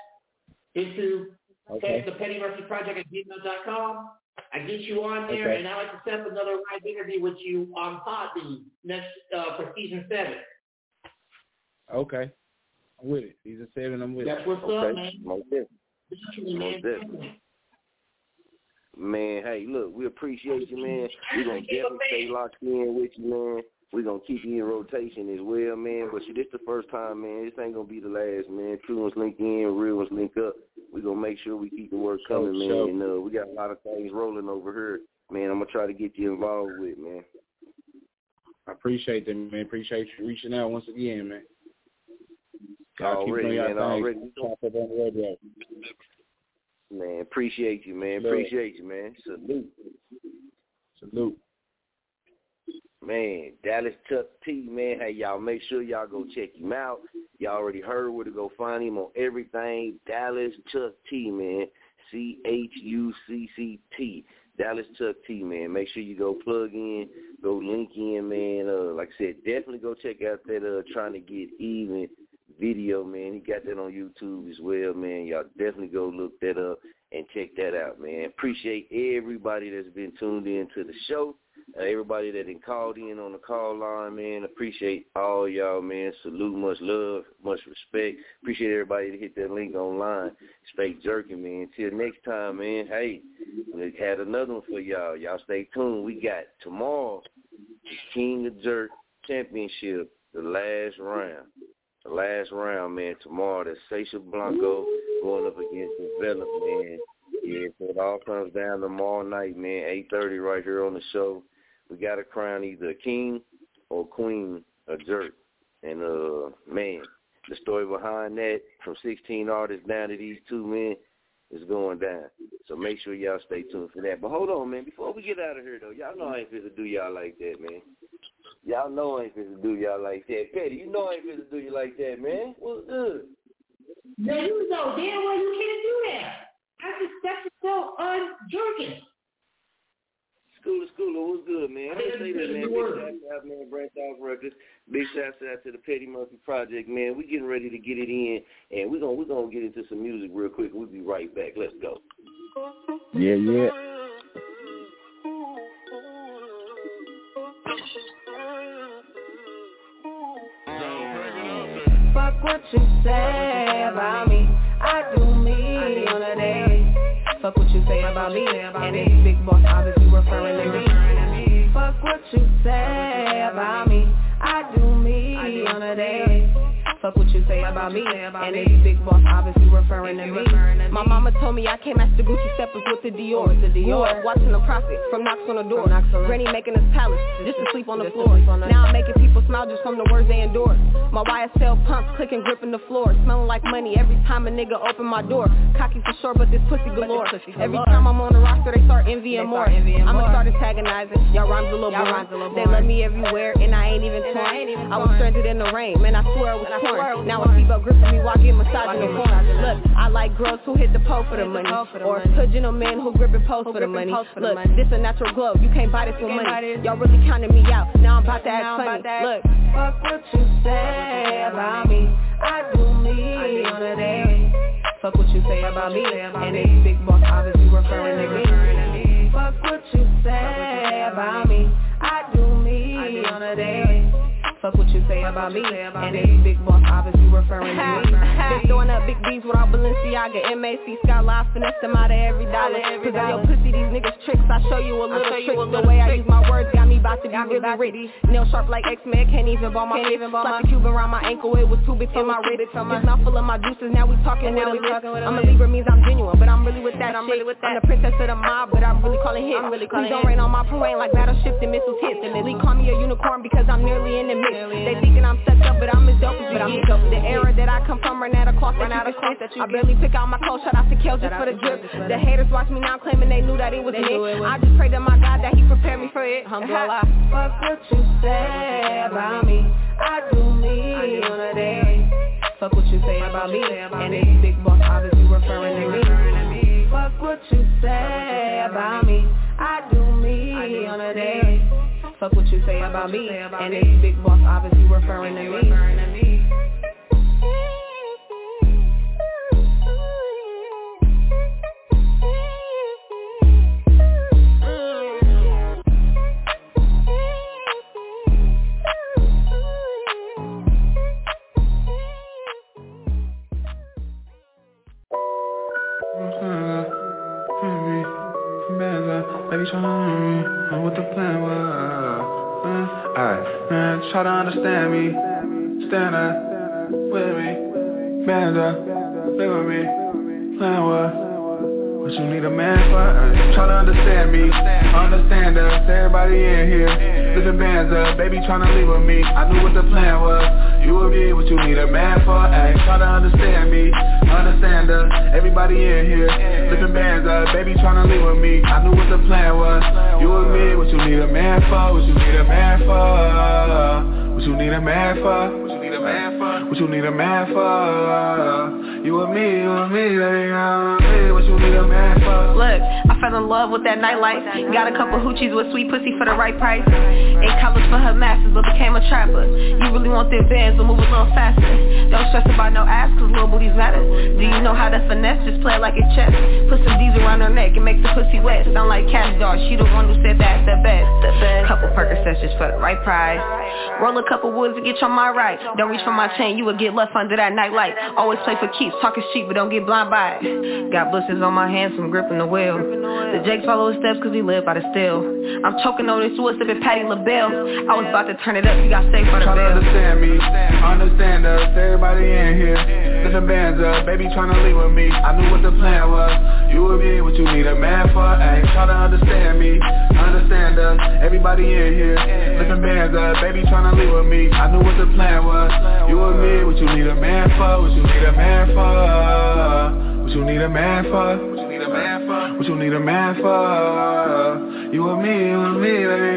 into the Petty Murphy Project at G-Mail.com. I get you on there, and I'd like to set up another live interview with you on Podbean next for Season 7. Okay. I'm with it. He's a 7, I'm with it. That's what's up, man. Man, hey, look, we appreciate you, man. We're going to definitely stay locked in with you, man. We're going to keep you in rotation as well, man. But see, this the first time, man. This ain't going to be the last, man. True ones link in, real ones link up. We're going to make sure we keep the work coming, man. Sure. And we got a lot of things rolling over here, man. I'm going to try to get you involved with, man. I appreciate that, man. Appreciate you reaching out once again, man. Already. Man, appreciate you, man. Appreciate you, man. Salute. Man, Dallas Chucc T, man. Hey, y'all, make sure y'all go check him out. Y'all already heard where to go find him on everything. Dallas Chucc T, man. CHUCCT. Dallas Chucc T, man. Make sure you go plug in, go link in, man. Like I said, definitely go check out that Trying to Get Even video, man. He got that on YouTube as well, man. Y'all definitely go look that up and check that out, man. Appreciate everybody that's been tuned in to the show. Everybody that been called in on the call line, man. Appreciate all y'all, man. Salute, much love, much respect. Appreciate everybody that hit that link online. Straight jerking, man. Until next time, man. Hey, we had another one for y'all. Y'all stay tuned. We got tomorrow, King of Jerk Championship, the last round, man. Tomorrow, that's Sasha Blanco going up against Develop, man. Yeah, so it all comes down tomorrow night, man, 8:30 right here on the show. We got to crown either a king or queen, a jerk. And, man, the story behind that, from 16 artists down to these two men, is going down. So make sure y'all stay tuned for that. But hold on, man, before we get out of here, though, y'all know I ain't supposed to do y'all like that, man. Y'all know I ain't supposed to do y'all like that. Petty, you know I ain't supposed to do you like that, man. What's good? Yeah, you know damn well you can't do that. That's so un-jerking. Schooler, what's good, man? I'm gonna say that, man. Big shout out, man. Branch Off Records. Big shout out to the Petty Murphy Project, man. We getting ready to get it in, and we're gonna get into some music real quick. We'll be right back. Let's go. Yeah. Fuck what you say about me. I do me on a day. Fuck what you say about me. And it's big boss obviously referring to me. Fuck what you say about me. I do me on a day. fuck what you say about me. And this big boss obviously referring to me. My mama told me I came after Gucci steppers with the Dior. Grew up watching the profit from knocks on the door. Granny making us palace just to sleep on the floor. Now I'm making people smile just from the words they endure. My YSL pumps clicking, gripping the floor. Smelling like money every time a nigga open my door. Cocky for sure, but this pussy galore. Every time I'm on the roster, they start envying more. I'ma start antagonizing. Y'all rhymes a little boring. They love me everywhere, and I ain't even torn. I was stranded in the rain, man, I swear I was torn. Now I keep up gripping me while getting massaging the form. Look, I like girls who hit the pole for the money, or pigeon a man who gripping post for the money. Look, this a natural glow, you can't buy this with money. Y'all really counting me out, now I'm about to act funny. Look, fuck what you say about me, I do me on a day. Fuck what you say about me, and this big boss obviously referring to me. Fuck what you say about me, I do me on a day. Fuck what you say about me, and this big boss obviously referring to me. Been throwing up big B's with all Balenciaga, M.A.C. Skyline, finesse them out of every dollar. Cause on your pussy these niggas tricks, I show you a little trick. The way I use my words got me about to be really rich. Nail sharp like X-Men, can't even ball my feet. Slapped the Cuban around my ankle, it was too big for my wrist. This mouth full of my juices, now we talking with a lick. I'm a Libra means I'm genuine, but I'm really with that shit. I'm the princess of the mob, but I'm really calling hits. Please don't rain on my parade like battleship and missiles hits. Lee call me a unicorn because I'm nearly in the mix. They thinking I'm sucked up, but I'm as dope as you get. The era that I come from ran out of cloth, I barely pick out my clothes, shout out to Kel just for the drip. The haters watch me now claiming they knew that it was me. I just pray to my God that he prepared me for it. Fuck what you say about me, I do me on a day. Fuck what you say about me, and this big boss obviously referring to me. Fuck what you say about me, I do me on a day. Fuck what you say about me, and this big boss obviously referring to me. Try to understand me, stand up with me, man up, live with me, plan what you need a man for. Try to understand me, understand us, everybody in here, living bands up, baby trying to leave with me. I knew what the plan was, you would be what you need a man for. Try to understand me, understand us, everybody in here, living bands up, baby trying to leave with me. I knew what the plan was, you would be what you need a man for, what you need a man for. What you need a man for? What you need a man for? What you need a man for? You and me, you and me, baby, I'm me. What you need a man for? Look, I fell in love with that nightlife. Got a couple hoochies with sweet pussy for the right price. In college for her masters, but became a trapper. You really want them bands, but move a little faster. Don't stress about no ass, cause little booties matter. Do you know how to finesse? Just play it like a chess. Put some D's around her neck and make the pussy wet. Sound like Cash Doll, she the one who said that's the best. Couple Percocets just for the right price. Roll a couple woods to get your mind right. Don't reach for my chain, you will get left under that nightlight. Always play for keeps, talk is cheap, but don't get blind by it. Got blisters on my hands from gripping the wheel. The Jakes follow his steps cause he live by the steel. I'm choking on this wood, sipping Patty LaBelle. I was about to turn it up, you got safe for the bell. Try to understand me, understand us, everybody in here. Listen bands up, baby trying to leave with me. I knew what the plan was, you would be what you need a man for. Try to understand me, understand us, everybody in here. Listen bands up, baby trying to leave with me. I knew what the plan was, you and me, what you need a man for, what you need a man for, what you need a man for, what you need a man for, what you need a man for, you and me, baby,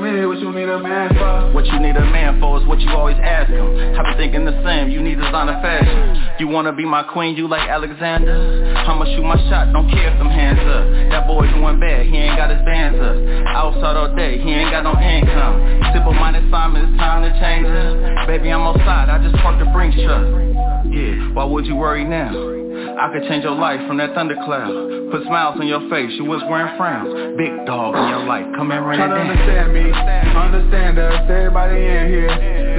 me, what you need a man for. What you need a man for is what you always ask him. I've been thinking the same, you need designer fashion. You wanna be my queen, you like Alexander. I'ma shoot my shot, don't care if them hands up. That boy doing bad, he ain't got his bands up. Outside all day, he ain't got no income. Simple minded Simon, it's time to change up. Baby, I'm outside, I just parked the Brinks truck. Yeah, why would you worry now? I could change your life from that thundercloud. Put smiles on your face, you was wearing frowns. Big dog in your life, come and run it down. Try to understand me, understand us, everybody in here.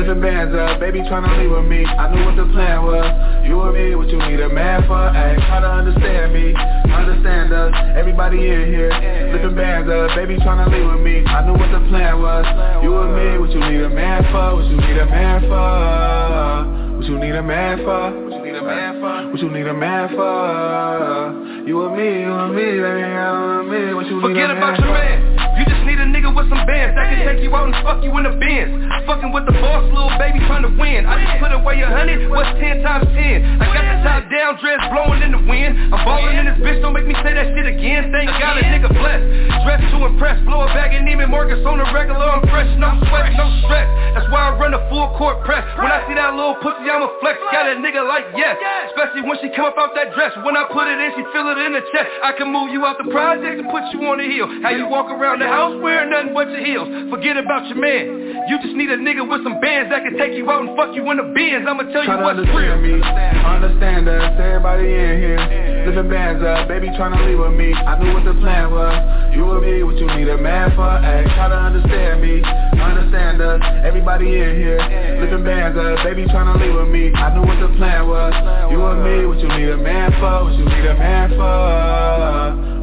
Listen bands up, baby trying to leave with me. I knew what the plan was, you and me, what you need a man for. Try to understand me, understand us, everybody in here. Listen bands up, baby trying to leave with me. I knew what the plan was, you and me, what you need a man for, what you need a man for. What you need a man for? What you need a man for? What you need a man for? You and me, baby, I'm me. What you need a man for? Forget about your man. You just need a nigga with some bands that can take you out and fuck you in the Benz. Fucking with the boss, little baby, trying to win. I just put away 100, what's 10 times 10? I got the top down, dress blowing in the wind. I'm ballin' in this bitch, don't make me say that shit again. Thank God a nigga blessed, dressed to impress. Blow a bag and Neiman Marcus on the regular, I'm fresh, no sweat, no stress. That's why I run a full court press. When I see that little pussy, I'ma flex. Got a nigga like yes, especially when she come up out that dress. When I put it in, she feel it in the chest. I can move you out the project and put you on the heel. How you walk around the house wearing nothing but your heels. Forget about your man. You just need a nigga with some bands that can take you out and fuck you in the Benz. I'ma tell you what's real. Understand us, everybody in here. Living bands up, baby tryna leave with me. I knew what the plan was. You and me, what you need a man for? Ay, try to understand me. Understand us, everybody in here. Living bands up, baby tryna leave with me. I knew what the plan was. You and me, what you need a man for? What you need a man for?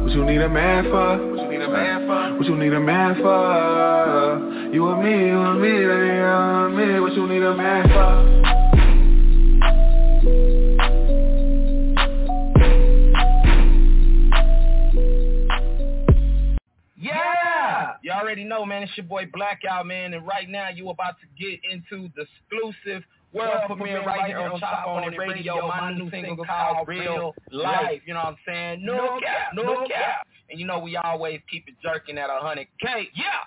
What you need a man for? What you need a man for? You and me, baby, you and me. What you need a man for? Yeah! You already know, man. It's your boy Blackout, man. And right now, you about to get into the exclusive world premiere right here on Chop On It Radio. My new single called Real Life. You know what I'm saying? No cap, no cap. And you know we always keep it jerking at 100K. Yeah!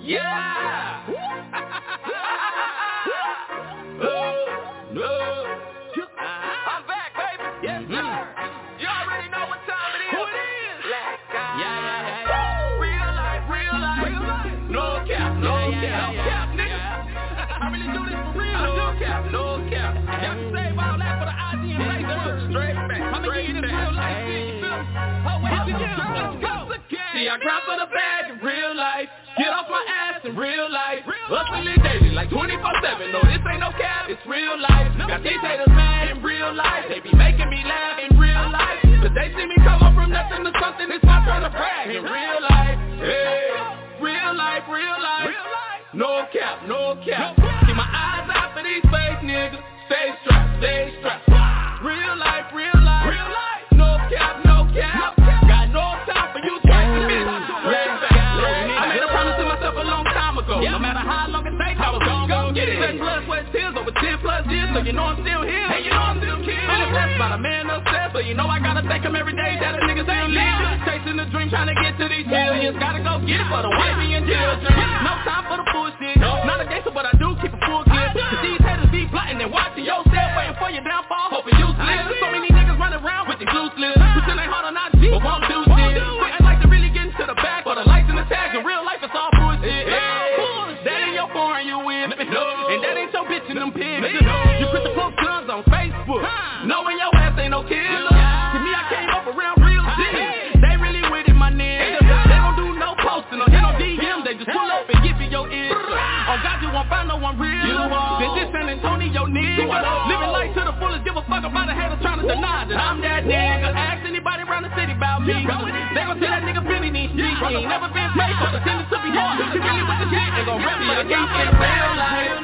Yeah! I'm back, baby! Yes, sir! You already know what time it is! Who it is? Black guy! Yeah. Real life! No cap! Nigga! I really do this for real! No cap! Y'all save all that for the I grind for the bag in real life. Get off my ass in real life. Hustling daily like 24/7. No, this ain't no cap, it's real life. Got these haters mad in real life. They be making me laugh in real life. But they see me come up from nothing to something. It's my turn to brag in real life. Hey, real life. No cap. See my eyes out for these fake niggas. Stay strapped. Real life. No cap. Got no time for you tricking me. I made a promise to myself a long time ago. No matter how long it takes, I was gonna go get it. 6 plus, 12 tears over 10 plus years, so you know I'm still here. Hey, you know I'm still killed. I'm impressed by the man upstairs, so you know I gotta thank him every day that a nigga ain't live. Chasing the dream, trying to get to these millions. Gotta go get it for the wifey and children. No time for the bullshit. Not a gangster, but I do keep a full kid. Cause these haters be plotting and watching yourself, waiting for your downfall, hoping you slip. So many niggas running around with these loose lips, who still ain't hard on our G, but won't do shit. Ain't like to really get into the back, but the lights and the tags in real life, it's all bullshit. That ain't your foreign, you with me, and that ain't your bitch in them pins. You put the post guns on Facebook, knowing your ass ain't no killer. To me, I came up around real shit. They really with it, my nigga. They don't do no posting, they don't DM, they just pull up and give you your ear. Oh God, you won't find no one real. Then this San Antonio nigga, living life to the fullest, give a fuck about a hater trying to deny that I'm that nigga. Ask anybody around the city about me, they gon' say that nigga Benny needs me. He ain't never been paid for the sentence to be hard. He really with the shit, they gon' rap me again in real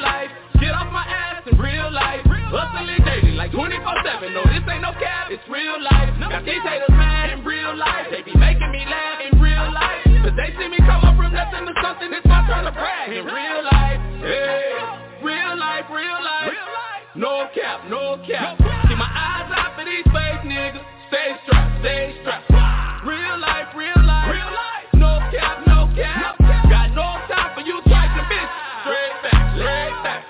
life. Get off my ass in real life. Hustling daily like 24/7. No, this ain't no cap, it's real life. Got these haters mad in real life. They be making me laugh in real life. Cause they see me come up from nothing to something. It's my turn to brag in real life. Yeah. Real life. No cap. See my eyes out for these fake niggas. Stay strapped. Real life. No cap. Got no time for you types of bitch. Straight back. Real life.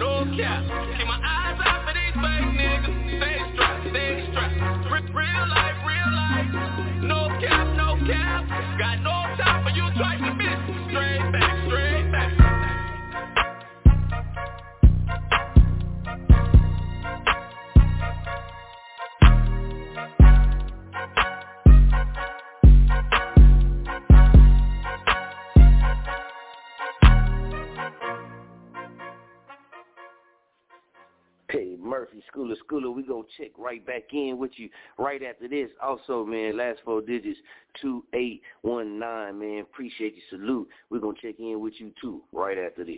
No cap. See my eyes out for these fake niggas. Stay strapped. Real life. No cap. Got no time for you. Murphy, Schooler. We go check right back in with you right after this. Also, man, last four digits, 2819, man. Appreciate you. Salute. We're going to check in with you, too, right after this.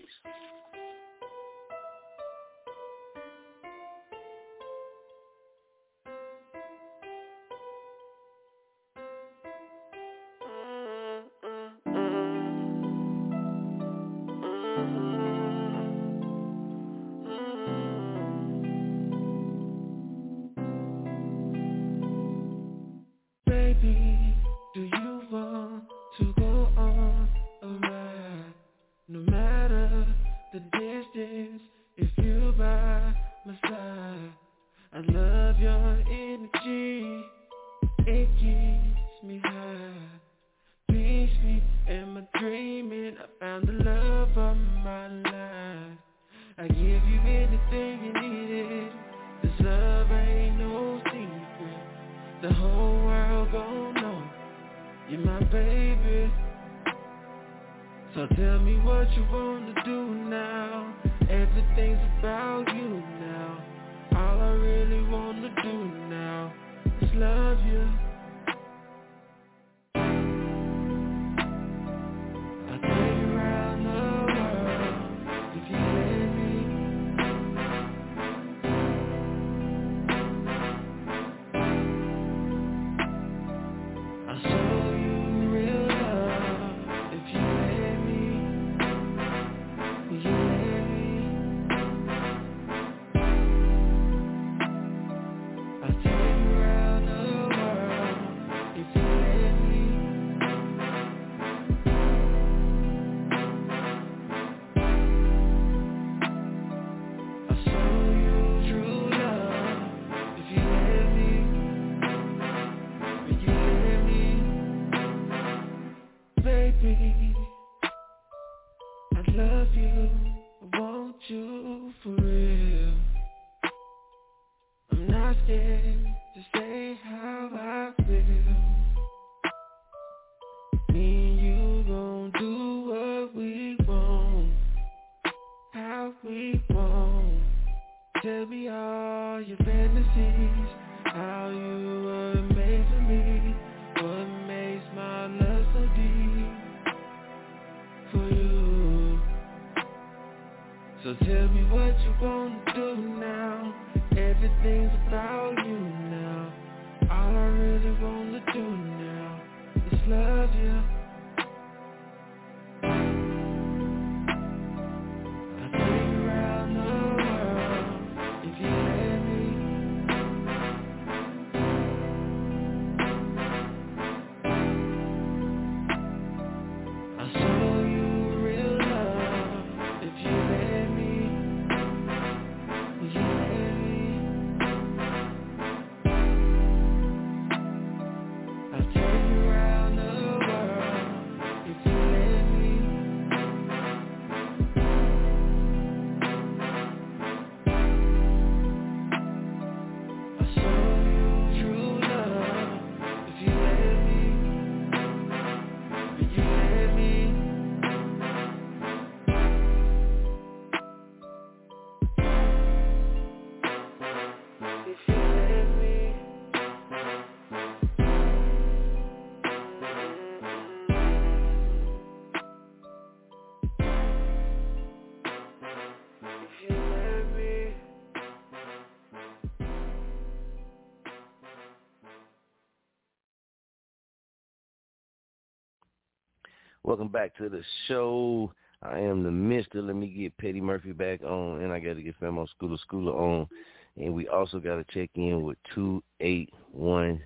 Welcome back to the show. I am the mister. Let me get Petty Murphy back on, and I got to get Femmo Schooler on, and we also got to check in with 2819.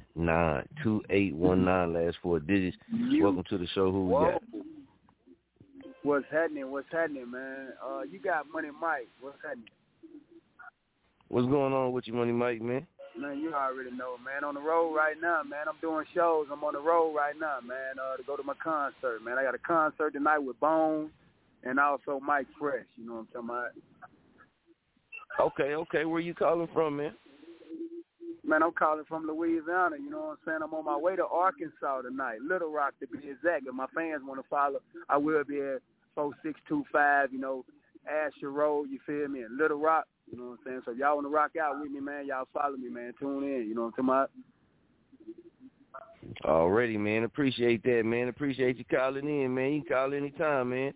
2819, last four digits. Welcome to the show. Who we got? What's happening? What's happening, man? You got Money Mike. What's happening? What's going on with you, Money Mike, man? Man, you already know, man. On the road right now, man. I'm doing shows. I'm on the road right now, man, to go to my concert, man. I got a concert tonight with Bones and also Mike Fresh. You know what I'm talking about? Okay. Where you calling from, man? Man, I'm calling from Louisiana. You know what I'm saying? I'm on my way to Arkansas tonight, Little Rock to be exact. If my fans want to follow, I will be at 4625, you know, Asher Road, you feel me, in Little Rock. You know what I'm saying? So if y'all want to rock out with me, man, y'all follow me, man. Tune in. You know what I'm talking about? Already, man. Appreciate that, man. Appreciate you calling in, man. You can call anytime, man.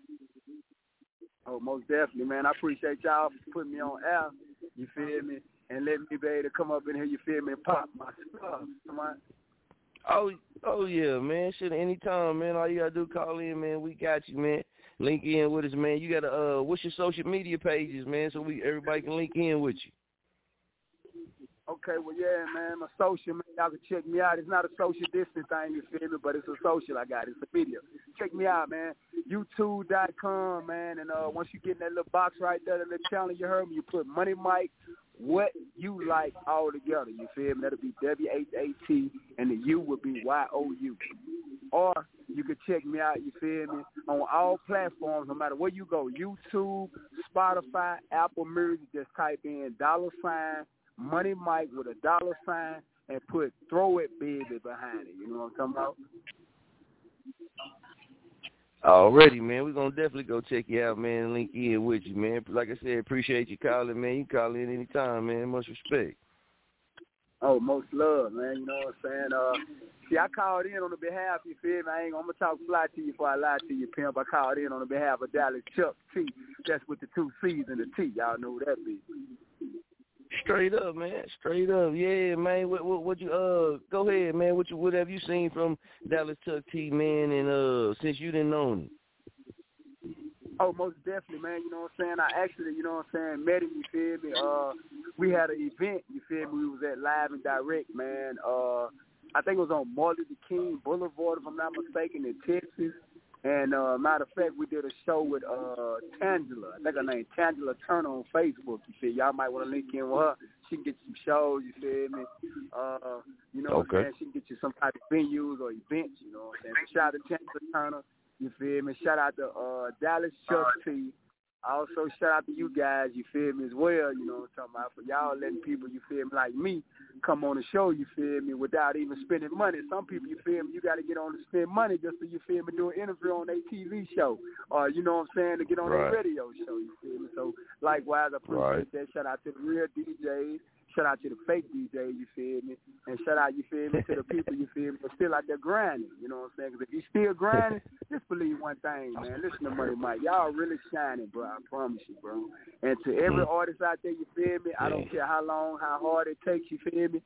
Oh, most definitely, man. I appreciate y'all for putting me on air. You feel me? And let me be able to come up in here, you feel me, and pop my stuff. Come on. Oh yeah, man. Shit, anytime, man. All you gotta do, call in, man. We got you, man. Link in with us, man. You gotta what's your social media pages, man, so everybody can link in with you. Okay, well yeah, man, my social, man, y'all can check me out. It's not a social distance thing, you feel me, but it's a social I got. It's a video. Check me out, man. YouTube.com, man, and once you get in that little box right there, that little channel you heard me, you put Money Mike, What You Like, all together, you feel me? That'll be W-H-A-T, and the U would be Y-O-U. Or you could check me out, you feel me, on all platforms, no matter where you go, YouTube, Spotify, Apple Music. Just type in $ Money Mike with a $, and put Throw It Baby behind it. You know what I'm talking about? Already, man. We're going to definitely go check you out, man, and link in with you, man. Like I said, appreciate you calling, man. You can call in any time, man. Much respect. Oh, most love, man. You know what I'm saying? See, I called in on the behalf, you feel me? I'm going to talk fly to you before I lie to you, pimp. I called in on the behalf of Dallas Chucc T. That's with the 2 C's and the T. Y'all know what that be. Straight up, man. Straight up. Yeah, man. What you go ahead, man. What have you seen from Dallas Chucc T, man, and since you didn't own him? Oh, most definitely, man. You know what I'm saying? I actually, you know what I'm saying, met him, you feel me? We had an event, you feel me? We was at Live and Direct, man. I think it was on Martin Luther King Boulevard, if I'm not mistaken, in Texas. And matter of fact, we did a show with Tandila. I think her name Tandila Turner on Facebook. You see, y'all might want to link in with her. She can get you some shows. You feel me? You know what I'm saying? She can get you some type of venues or events. You know what I'm saying? Shout out to Tandila Turner. You feel me? Shout out to Dallas Chucc T. Also, shout out to you guys, you feel me, as well, you know what I'm talking about, for y'all letting people, you feel me, like me, come on the show, you feel me, without even spending money. Some people, you feel me, you got to get on to spend money just so, you feel me, do an interview on their TV show, or, you know what I'm saying, to get on their radio show, you feel me. So, likewise, I appreciate that. Shout out to the real DJs. Shout out to the fake DJ, you feel me? And shout out, you feel me, to the people, you feel me, but still out there grinding, you know what I'm saying? Because if you still grinding, just believe one thing, man. Listen to Money Mike. Y'all really shining, bro. I promise you, bro. And to every artist out there, you feel me? I don't care how long, how hard it takes, you feel me?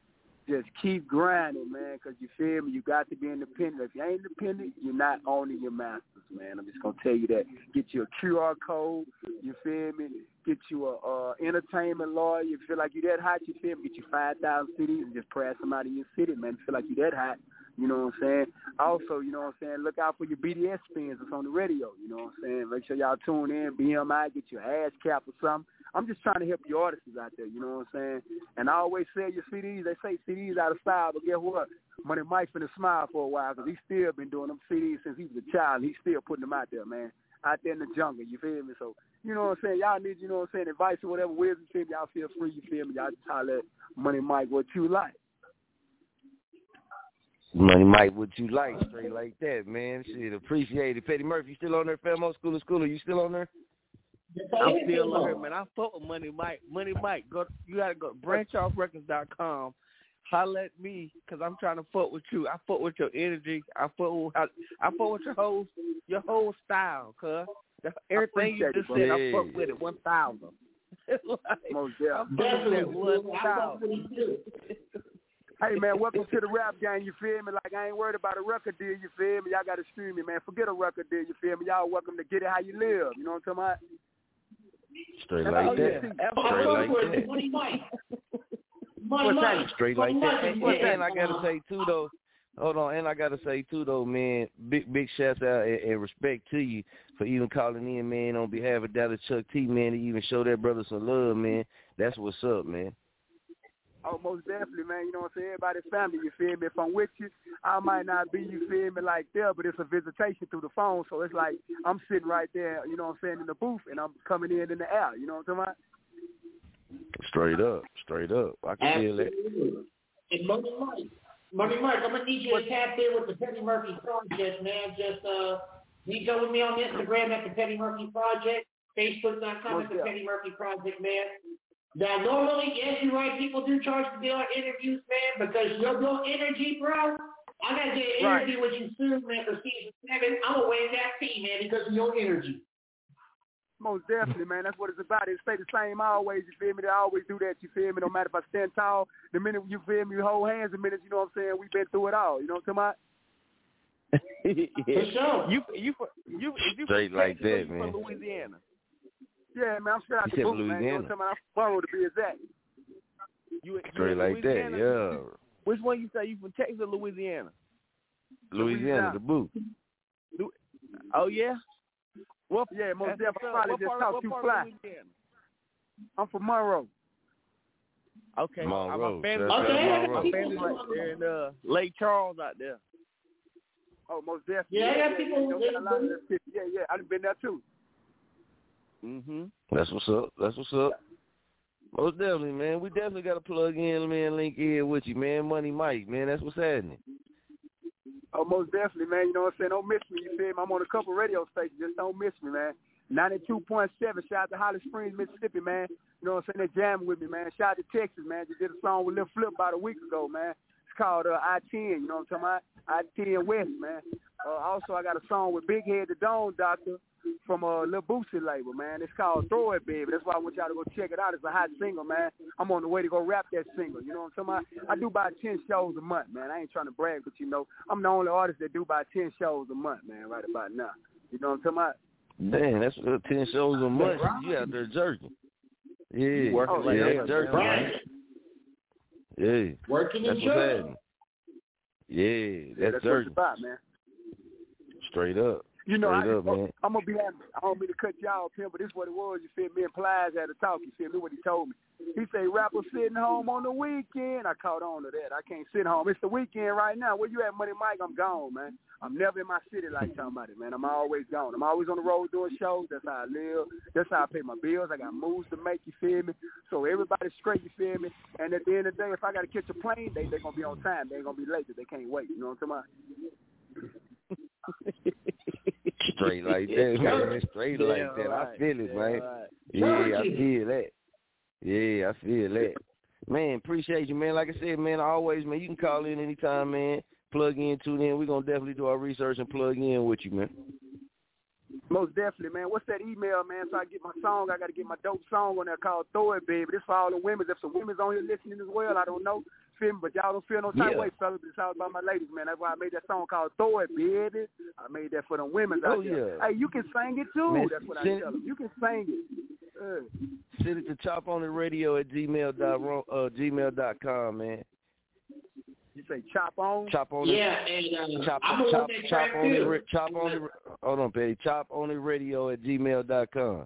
Just keep grinding, man, because you feel me, you got to be independent. If you ain't independent, you're not owning your masters, man. I'm just going to tell you that. Get you a QR code, you feel me? Get you a entertainment lawyer. You feel like you that hot, you feel me? Get you 5,000 CDs and just pray somebody in your city, man. You feel like you that hot. You know what I'm saying? Also, you know what I'm saying, look out for your BDS fans that's on the radio. You know what I'm saying? Make sure y'all tune in, BMI, get your ass cap or something. I'm just trying to help your artists out there, you know what I'm saying? And I always sell your CDs. They say CDs out of style, but guess what? Money Mike's been a smile for a while because he's still been doing them CDs since he was a child. He's still putting them out there, man, out there in the jungle, you feel me? So, you know what I'm saying? Y'all need, you know what I'm saying, advice or whatever, wisdom, y'all feel free, you feel me? Y'all just holler at Money Mike what you like. Money Mike what you like, straight like that, man. Shit, appreciate it. Petty Murphy, you still on there? Femmo, School of Schooler, you still on there? I'm still on here, man. I fuck with Money Mike. Money Mike, go. You gotta go branchoffrecords.com. Holler at me, cause I'm trying to fuck with you. I fuck with your energy. I fuck with your whole style, cuz everything you just said, I fuck with it 1,000. Most definitely, 1,000. Hey, man, welcome to the rap game, you feel me? Like, I ain't worried about a record deal, you feel me? Y'all got to stream me, man. Forget a record deal, you feel me? Y'all welcome to get it how you live. You know what I'm talking about? Straight like that. Straight like that. Straight like that. And I got to say, too, though. Hold on, and I gotta say too though, man, big shouts out and respect to you for even calling in, man, on behalf of Dallas Chucc T, man, to even show that brother some love, man. That's what's up, man. Oh, most definitely, man. You know what I'm saying? Everybody's family, you feel me? If I'm with you, I might not be, you feel me, like there, but it's a visitation through the phone. So it's like I'm sitting right there, you know what I'm saying, in the booth, and I'm coming in the air. You know what I'm talking about? Straight up. Straight up. I can feel it. And Money Mike, I'm going to need you to tap in with the Petty Murphy Project, man. Just you go with me on Instagram at the Petty Murphy Project, Facebook.com at the Petty Murphy Project, man. Now, normally, yes, you're right, people do charge to be on interviews, man, because you're no energy, bro. I got to get an interview with you soon, man, for season 7. I'm going to waive that fee, man, because of your energy. Most definitely, man. That's what it's about. It stay the same always, you feel me? They always do that, you feel me? No matter if I stand tall, the minute you feel me, you hold hands the minute, you know what I'm saying? We've been through it all. You know what I'm talking about? For sure. You straight like that, man. From Louisiana. Yeah, man, I'm straight out the boot, man. You know what I'm talking about? I'm borrowed to be exact. You straight like that, yeah. Which one you say? You from Texas or Louisiana? Louisiana, the boot. Oh, yeah? Well, yeah, most definitely. I probably just talk too fly. I'm from Monroe. Okay. Monroe. My family's right there in Lake Charles out there. Oh, most definitely. Yeah, I got people who live in there. Yeah, I've been there too. Mhm. That's what's up. Most definitely, man. We definitely got to plug in, man. Link in with you, man. Money Mike, man. That's what's happening. Oh, most definitely, man. You know what I'm saying? Don't miss me. You feel me? I'm on a couple radio stations. Just don't miss me, man. 92.7. Shout out to Holly Springs, Mississippi, man. You know what I'm saying? They're jamming with me, man. Shout out to Texas, man. Just did a song with Lil Flip about a week ago, man. It's called I-10. You know what I'm talking about? I-10 West, man. Also, I got a song with Big Head the Dome Doctor from Lil Boosie label, man. It's called Throw It, Baby. That's why I want y'all to go check it out. It's a hot single, man. I'm on the way to go rap that single. You know what I'm talking about? I do about 10 shows a month, man. I ain't trying to brag, but you know, I'm the only artist that do about 10 shows a month, man, right about now. You know what I'm talking about? Man, that's 10 shows a month. You out there jerking. Yeah. You working jerking, man. Yeah. Working and jerking. Yeah, that's jerking. That's what it's about, man. Straight up. You know, I'm going to be happy. I don't mean to cut y'all up here, but this is what it was. You see, me and Plies had a talk. You see, look what he told me. He said, rappers sitting home on the weekend. I caught on to that. I can't sit home. It's the weekend right now. Where you at, Money Mike? I'm gone, man. I'm never in my city like somebody, man. I'm always gone. I'm always on the road doing shows. That's how I live. That's how I pay my bills. I got moves to make, you feel me? So everybody's straight, you feel me? And at the end of the day, if I got to catch a plane, they're going to be on time. They ain't going to be late. They can't wait. You know what I'm talking about? Straight like that, man. Straight like that. I feel it, man. Yeah, I feel that. Yeah, I feel that. Man, appreciate you, man. Like I said, man, always, man, you can call in anytime, man. Plug in, tune in. We're going to definitely do our research and plug in with you, man. Most definitely, man. What's that email, man? So I get my song. I got to get my dope song on there called Throw It, Baby. This for all the women. If some women's on here listening as well, I don't know. Feel me, but y'all don't feel no type of way, fellas. It's all about my ladies, man. That's why I made that song called Throw It, Baby. I made that for them women out there. Hey, you can sing it, too. Man, that's what I tell them. You can sing it. Send it to chopontheradio@gmail.com, man. You say chop on? Chop on. Yeah, and hold on, baby. chopontheradio@gmail.com.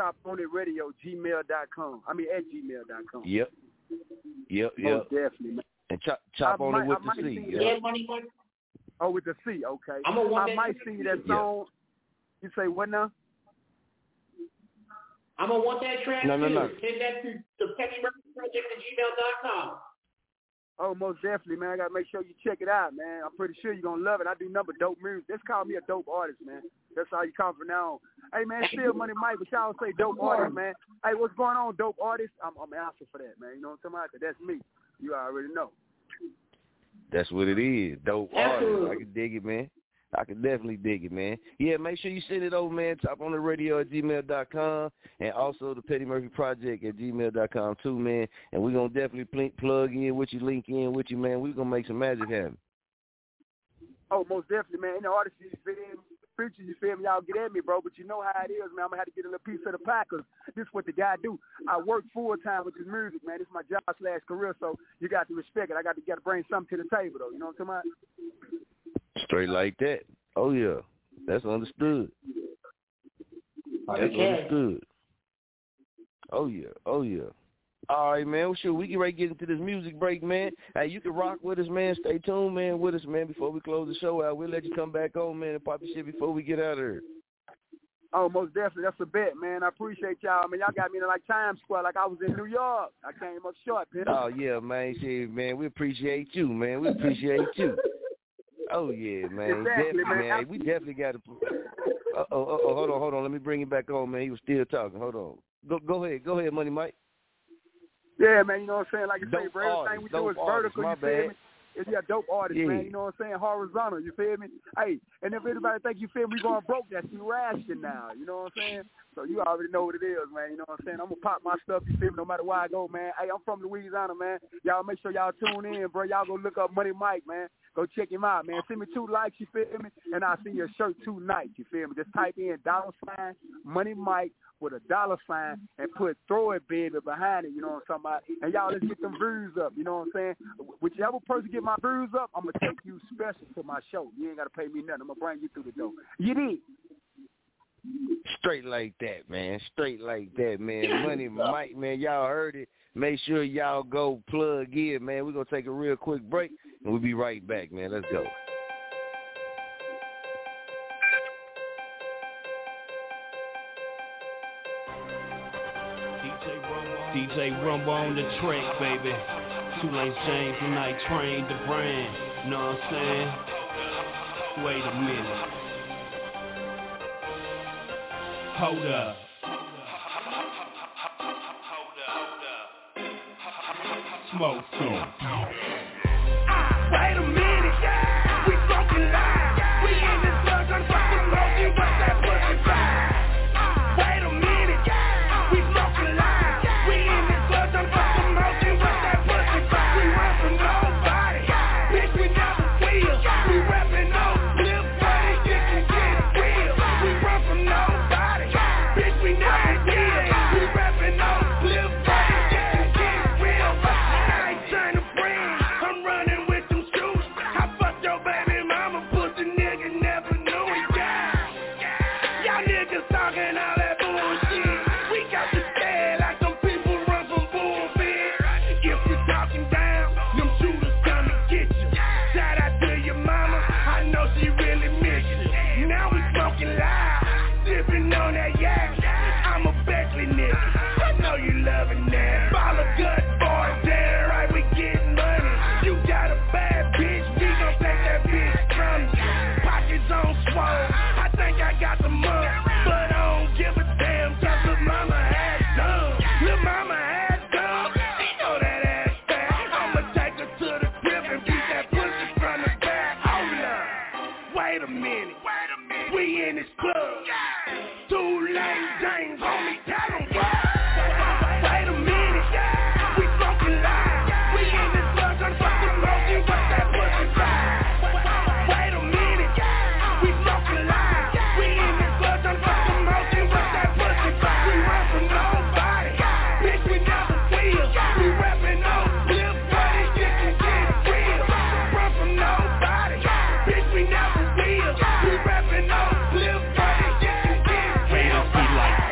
chopontheradio@gmail.com. at gmail.com. Yep. Definitely, man. And chop on it with the C. Oh, with the C, okay. I might sing that song. Yeah. You say what now? I'm going to want that track no. Send that to the Petty Murphy Project at gmail.com. Oh, most definitely, man. I got to make sure you check it out, man. I'm pretty sure you're going to love it. I do number dope music. Just call me a dope artist, man. That's all you call for now. Hey, man, still Money Mike, but y'all say dope artist, man. Hey, what's going on, dope artist? I'm an answer for that, man. You know what I'm talking about? That's me. You already know. That's what it is, dope artist. I can dig it, man. I can definitely dig it, man. Yeah, make sure you send it over, man. chopontheradio@gmail.com and also the Petty Murphy Project at gmail.com too, man. And we're going to definitely plug in with you, link in with you, man. We're going to make some magic happen. Oh, most definitely, man. And the artists you fit in, pictures, you feel me? Y'all get at me, bro, but you know how it is, man. I'm going to have to get a little piece of the pie because this is what the guy do. I work full-time with this music, man. This is my job/career, so you got to respect it. I got to bring something to the table, though. You know what I'm talking about? Straight like that. Oh, yeah. That's understood. That's understood. Oh, yeah. All right, man. Well, sure, we can get into this music break, man. Hey, you can rock with us, man. Stay tuned, man, with us, man, before we close the show out. We'll let you come back on, man, and pop your shit before we get out of here. Oh, most definitely. That's a bet, man. I appreciate y'all, man. Y'all got me in like Times Square like I was in New York. I came up short, man. Oh, yeah, man. Shit, man, we appreciate you, man. We appreciate you. Oh, yeah, man. Exactly, man. We definitely got to – hold on. Let me bring it back on, man. He was still talking. Hold on. Go ahead, Money Mike. Yeah, man, you know what I'm saying? Like you say, bro, everything we do is vertical, you feel me? If you're a dope artist, man, you know what I'm saying? Horizontal, you feel me? Hey, and if anybody think you feel me going broke, that's you asking now, you know what I'm saying? So you already know what it is, man, you know what I'm saying? I'm going to pop my stuff, you feel me, no matter where I go, man. Hey, I'm from Louisiana, man. Y'all make sure y'all tune in, bro. Y'all go look up Money Mike, man. Go check him out, man. Send me 2 likes, you feel me? And I'll send you a shirt 2 nights, you feel me? Just type in $ Money Mike with $, and put throw it baby behind it, you know what I'm talking about? And y'all, let's get them views up, you know what I'm saying? Whichever person get my views up, I'm going to take you special to my show. You ain't got to pay me nothing. I'm going to bring you through the door. You did. Straight like that, man. Straight like that, man. Money Mike, man. Y'all heard it. Make sure y'all go plug in, man. We're going to take a real quick break, and we'll be right back, man. Let's go. DJ Rumble on the track, baby. Tulane James and I trained the brand. Know what I'm saying? Wait a minute. Hold up. Smoke soon. Wait a minute, yeah. We fucking live. We in this club, I'm fucking broken, but that pussy fly. Wait a minute, yeah. We fucking live. We in this club, I'm fucking broken, but that pussy fly. We rapping nobody, bitch, we never feel. We rapping no flip, but it didn't get real. We rapping nobody, bitch, we never feel. We rapping no flip, but it didn't get real. I ain't trying to bring. I'm running with them shoes. I fucked your baby mama, pussy nigga never knew it. Yeah. Y'all niggas talking all that bullshit. We got to stay like some people run from bullshit. If you talking down, them shooters come to get you. Shout out to your mama, I know she really miss you. Now we smoking loud, sipping on that yak. I'm a Beckley nigga, I know you loving that. Follow good boy, damn right we getting money. You got a bad bitch, we gon' take that bitch from you. Pockets on swole, I think I got the mug, but I don't give a damn, cause lil' mama had dumb. Lil' mama had dumb, she know that ass fat. I'ma take her to the crib and beat that pussy from the back. Hold up, wait a minute, we in this club. Tulane James, homie, tell 'em why. Wait a minute, yeah. We fucking live. We in this club, I'm fucking broken, but that pussy fly. Wait a minute, yeah. We fucking live. We in this club, I'm fucking broken, but that pussy fly. We rapping nobody, bitch, we never feel. We rapping no flip, but it didn't get real. We rapping nobody, bitch, we never feel. We rapping no flip, but it didn't get real.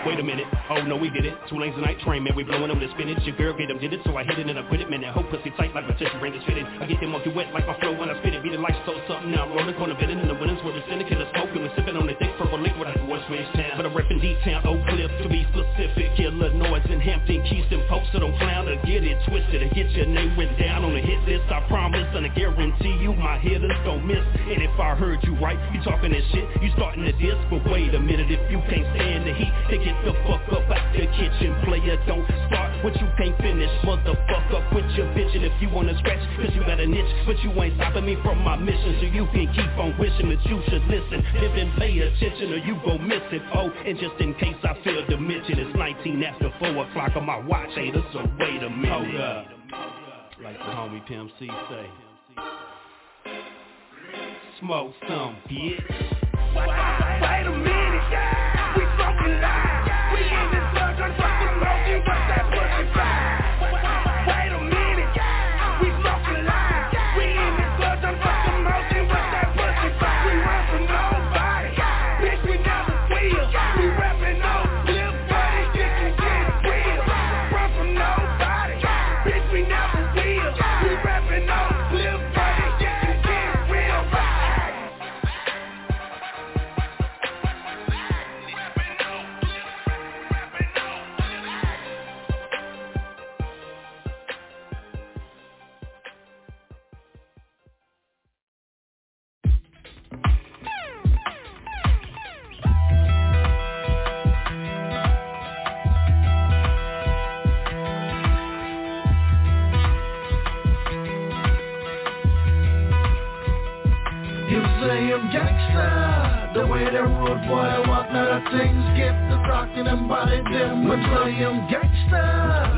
Wait a minute, oh no, we did it. 2 lanes a night train, man, we blowing up the spinach. Your girl get up, did it, so I hit it and I put it, man. That whole pussy tight like my tissue brain is fitted. I get them monkey wet like my flow when I spit it. Be the lights so something now. I'm rolling, corner bidding in the winnings with the syndicate of smoke and sipping on the thick purple liquid. I do one smash town, but I'm repping D-Town, Oak Cliff to be specific. Killer noise in Hampton, Keystone, Post, so don't clown or get it twisted. I get your name written down on the hit list. I promise and I guarantee you my hitters don't miss. And if I heard you right, you talking that shit, you starting to diss. But wait a minute, if you can't stand the heat, then get the fuck up out the kitchen, player. Don't start what you can't finish, motherfucker. Quit your bitch, and if you wanna scratch, cause you got a niche, but you ain't stopping me from my mission. So you can keep on wishing that you should listen, live and pay attention, or you gon' miss it. Oh, and just in case I failed to mention, it's 19 after 4 o'clock on my watch, haters. So wait a minute. Hold up, like the homie Pimp C say, smoke some, bitch. Wait a minute, yeah. We fucking live. We in this club, I'm fucking broken, but that pussy fly. Wait a minute, yeah. We fucking live. We in this club, I'm fucking broken, but that pussy fly. We rapping nobody, bitch, we never feel. We rapping no flip, but it didn't get real. Rapping nobody, bitch, we never feel. We rapping no flip, but it didn't get real. say I'm gangsta. The way that road boy walk, now the things get the talking and body them. But say I'm gangsta.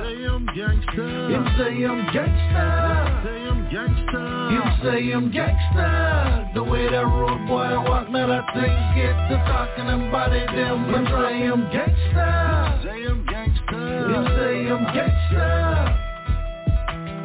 Say I'm gangsta. You say I'm gangsta. Say I'm gangsta. You say I'm gangsta. The way that road boy walk, now the things get the talking and body them. But say I'm gangsta. Say I'm gangsta. You say I'm gangsta.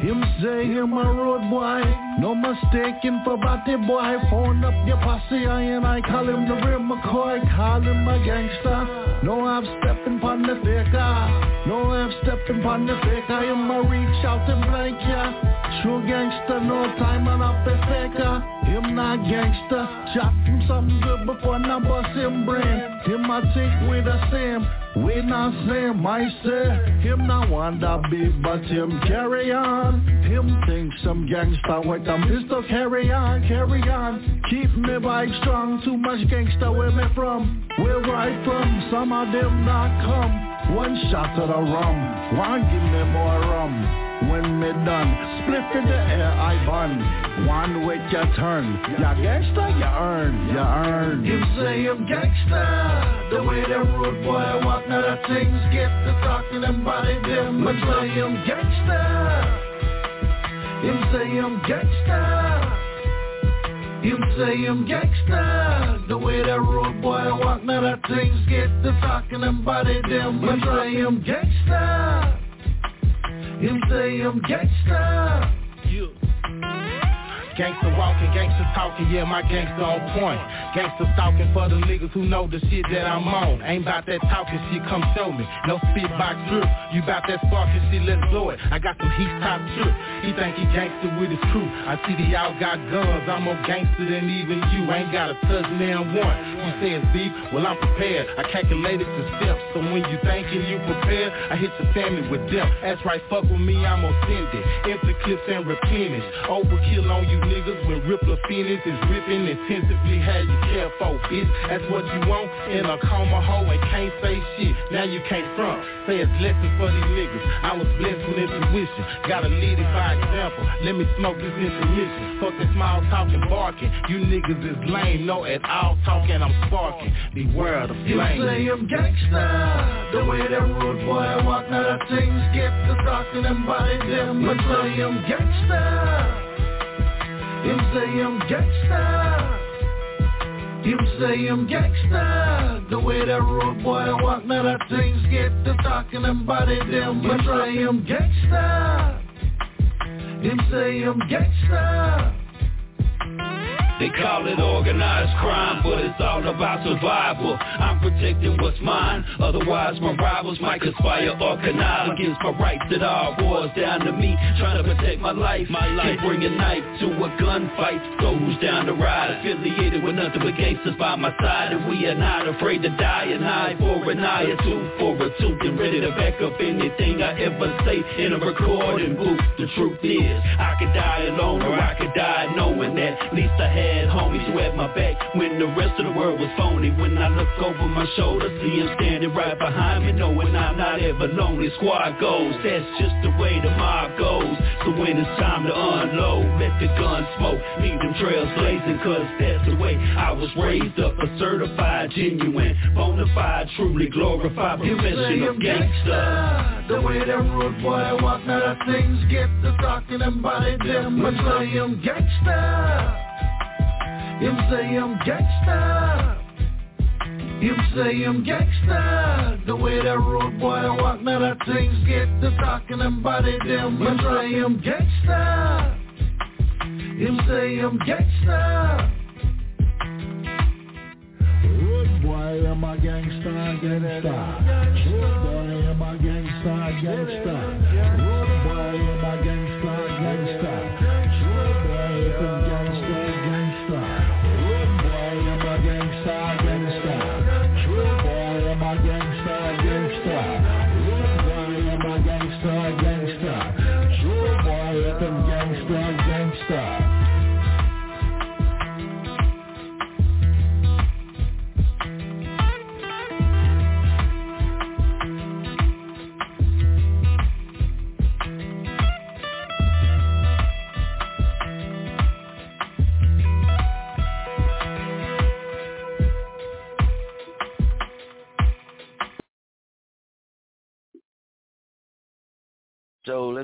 Him say him a road boy, no mistake him for body boy. Phone up your posse, I call him the real McCoy. Call him a gangster, no I'm stepping pon the faker. No I'm stepping pon the faker. Him a reach out and blank ya, yeah. True gangster, no time and up a faker. Him not gangster, chop him something good before now bust him brain. Him a take with the same. We not say, I say, him not wanna be, but him carry on. Him thinks some gangsta with a pistol, carry on, carry on. Keep me bike strong, too much gangsta where me from. Where I from, some of them not come. One shot of the rum, one give me more rum. When me done, split in the air I bun. One with your turn, ya gangsta, ya earn, ya earn. You say I'm gangsta, the way that road boy walk, now the things get the talking and body them. But say I'm gangsta. You say I'm gangsta. You say I'm gangsta, the way that road boy walk, now the things get the talking and body them. But say I'm gangsta. You say I'm gangsta. You. Gangsta walking, gangsta talking, yeah, my gangsta on point. Gangsta stalking for the niggas who know the shit that I'm on. Ain't about that talking shit, come show me. No speedbox drip, you bout that sparking shit, let's blow it. I got some heat top trip, he think he gangsta with his crew. I see they all got guns, I'm more gangsta than even you. Ain't got a touchdown one. You say it's deep, well I'm prepared. I calculated the steps, so when you thinking you prepared, I hit your family with death. That's right, fuck with me, I'm gonna send it. Empty clips and replenish, overkill on you niggas when Rippler Phoenix is ripping intensively. How you care for, bitch? That's what you want in a coma hoe and can't say shit. Now you can't front. Say it's lessons for these niggas. I was blessed with intuition. Gotta lead it by example. Let me smoke this intermission. Fuck the small talking barking. You niggas is lame. No at all talking. I'm sparking. Beware of the flame. You say I'm gangsta. The way that road boy walk, now the things get the talking and body them. But say I'm gangsta. You say I'm gangsta. You say I'm gangsta. The way that road boy walk, now that things get to talking and body them. But say I'm gangsta. You say I'm gangsta. They call it organized crime, but it's all about survival. I'm protecting what's mine, otherwise my rivals might conspire or connive against my rights. It all boils down to me, trying to protect my life. Can't bring a knife to a gunfight, goes down the ride. Affiliated with nothing but gangsters by my side, and we are not afraid to die. An eye for an eye, a tooth for a tooth, and ready to back up anything I ever say in a recording booth. The truth is, I could die alone or I could die knowing that at least I had homies who had my back when the rest of the world was phony. When I look over my shoulder, see him standing right behind me, knowing I'm not ever lonely. Squad goes, that's just the way the mob goes. So when it's time to unload, let the gun smoke, leave them trails blazing, cause that's the way I was raised up. A certified, genuine, bonafide, truly glorified professional gangster. The way that road boy walk, now that things get the talking and body them. But say I'm gangster. You say I'm gangsta. You say I'm gangsta. The way that road boy walk, now that things get the talking and body them. You say I'm gangsta. You say I'm gangsta. Road boy, I'm a gangsta, gangsta. Road boy, I'm a gangsta, gangsta. Road boy, I'm a gangsta, gangsta.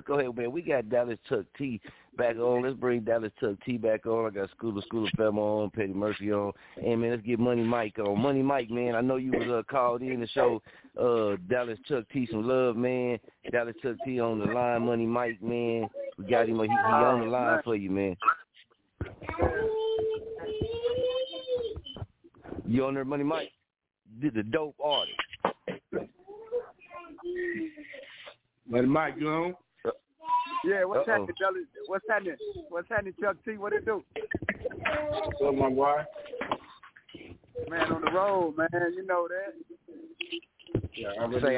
Let's go ahead, man. We got Dallas Chucc T back on. Let's bring Dallas Chucc T back on. I got School of Femmo on, Petty Murphy on. And, man, let's get Money Mike on. Money Mike, man, I know you was called in to show Dallas Chucc T some love, man. Dallas Chucc T on the line. Money Mike, man, we got him. He on the line for you, man. You on there, Money Mike? Did the dope artist. Money Mike, you on? Yeah, what's happening, Dallas? What's happening, Chucc T? What it do? What's up, my boy? Man, on the road, man. You know that. Yeah,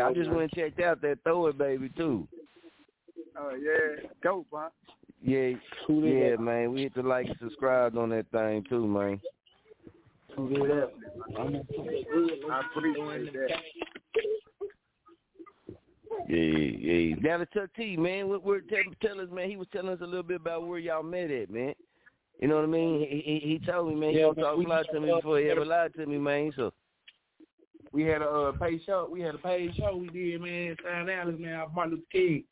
I just went and checked out that Throw It Baby, too. Oh, yeah. Dope, huh? Yeah, man. We hit the like and subscribe on that thing, too, man. I appreciate that. Yeah. Down at Chucc T, man. Tell us, man. He was telling us a little bit about where y'all met at, man. You know what I mean? He told me, man. Yeah, he talked a lot to me before he ever lied to me, man. So we had a paid show. We did, man. In Dallas, man. Our Martin Luther King.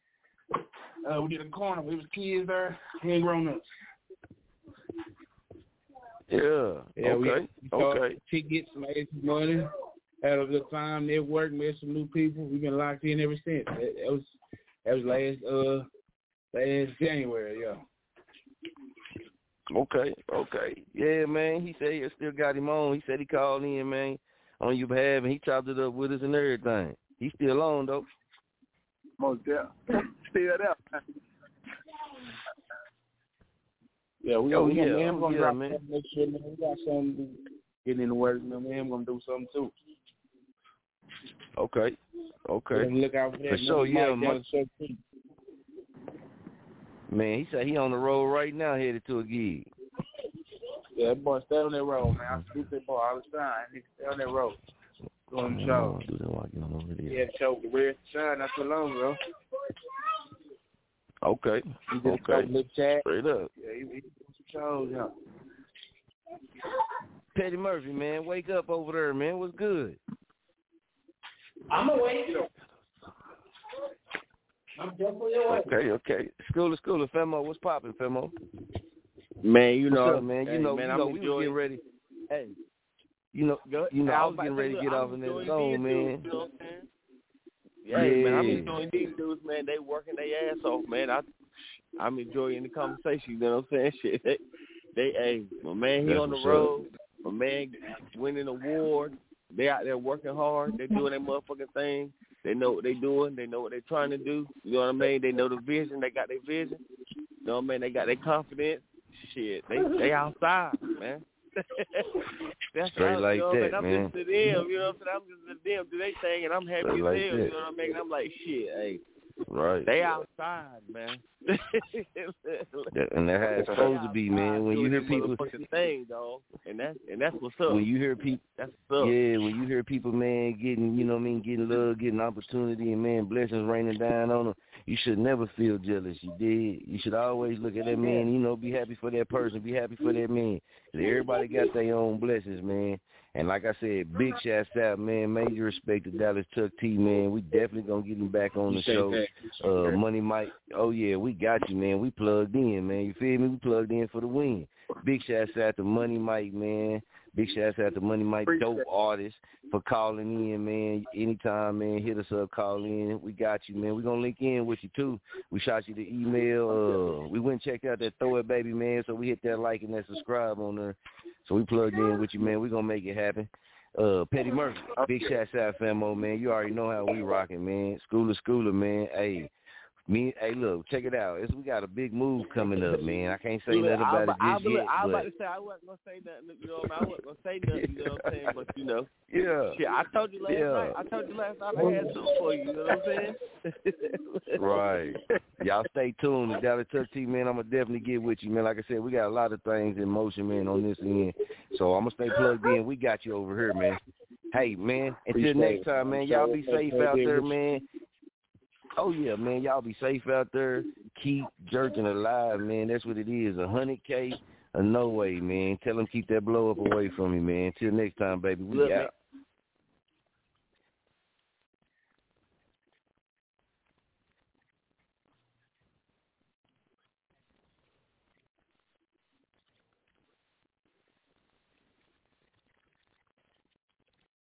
We did a corner. It was kids there and grown ups. Yeah. Okay. Tickets, made some money. Had a good time, network, met some new people. We've been locked in ever since. That was last January, yeah. Okay. Yeah, man. He said he still got him on. He said he called in, man, on your behalf, and he chopped it up with us and everything. He's still on, though. Most definitely. Still there. Yeah, we're gonna drop that next year, man. We got something getting in the works, man. We're gonna do something too. Okay. Look out for that. For sure, yeah, man. He said he on the road right now, headed to a gig. Yeah, that boy stay on that road, man. I salute that boy all the time. He stay on that road. Doing the show. Yeah, show the real shine not too long ago. Okay. Straight up. Yeah, he doing some shows, yeah. Petty Murphy, man, wake up over there, man. What's good? I'm awake. I'm definitely awake. Okay. School of Femmo. What's poppin', Femmo? Man, you know, what's up, man. We was getting ready. Hey, you know, I was getting ready to get off in that zone, man. Yeah, man, I'm enjoying these dudes, man. They working their ass off, man. I'm enjoying the conversation. You know what I'm saying? Shit, hey, my man, he on the road. My man winning award. They out there working hard. They doing their motherfucking thing. They know what they doing. They know what they're trying to do. You know what I mean? They know the vision. They got their vision. You know what I mean? They got their confidence. Shit, they outside, man. That's straight like that, man. I'm just to them, you know what I'm saying? I'm just to them do their thing, and I'm happy with them. You know what I mean? I'm like, shit, hey. Right. They outside, man. And that's how it's supposed to be, man. When you hear people thing, dog, and that's what's up. When you hear people, that's what's up. Yeah, when you hear people, man, getting, you know what I mean, getting love, getting opportunity, and man, blessings raining down on them. You should never feel jealous. You did. You should always look at that man. You know, be happy for that person. Be happy for that man. Everybody got their own blessings, man. And like I said, big shouts out, man. Major respect to Dallas Chucc T, man. We definitely going to get him back on the show. Money Mike. Oh, yeah, we got you, man. We plugged in, man. You feel me? We plugged in for the win. Big shouts out to Money Mike, man. Big shouts out to Money Mike, dope artist, for calling in, man. Anytime, man, hit us up, call in. We got you, man. We're going to link in with you, too. We shot you the email. We went and checked out that Throw It Baby, man, so we hit that like and that subscribe on there. So we plugged in with you, man. We're going to make it happen. Petty Murphy, big shouts out, Femmo, man. You already know how we rocking, man. Schooler, man. Hey. Hey, look, check it out. We got a big move coming up, man. I can't say nothing about it just yet. I wasn't going to say nothing, you know what I mean? I wasn't going to say nothing, you know what I'm saying? But, you know. Yeah. Shit, I told you last night I had two for you, you know what I'm saying? Right. Y'all stay tuned. It's Dallas Chucc T, man. I'm going to definitely get with you, man. Like I said, we got a lot of things in motion, man, on this end. So I'm going to stay plugged in. We got you over here, man. Hey, man, until next time, man, y'all be safe out there, man. Oh, yeah, man. Y'all be safe out there. Keep jerking alive, man. That's what it is. 100K or no way, man. Tell them keep that blow up away from me, man. Till next time, baby. We out.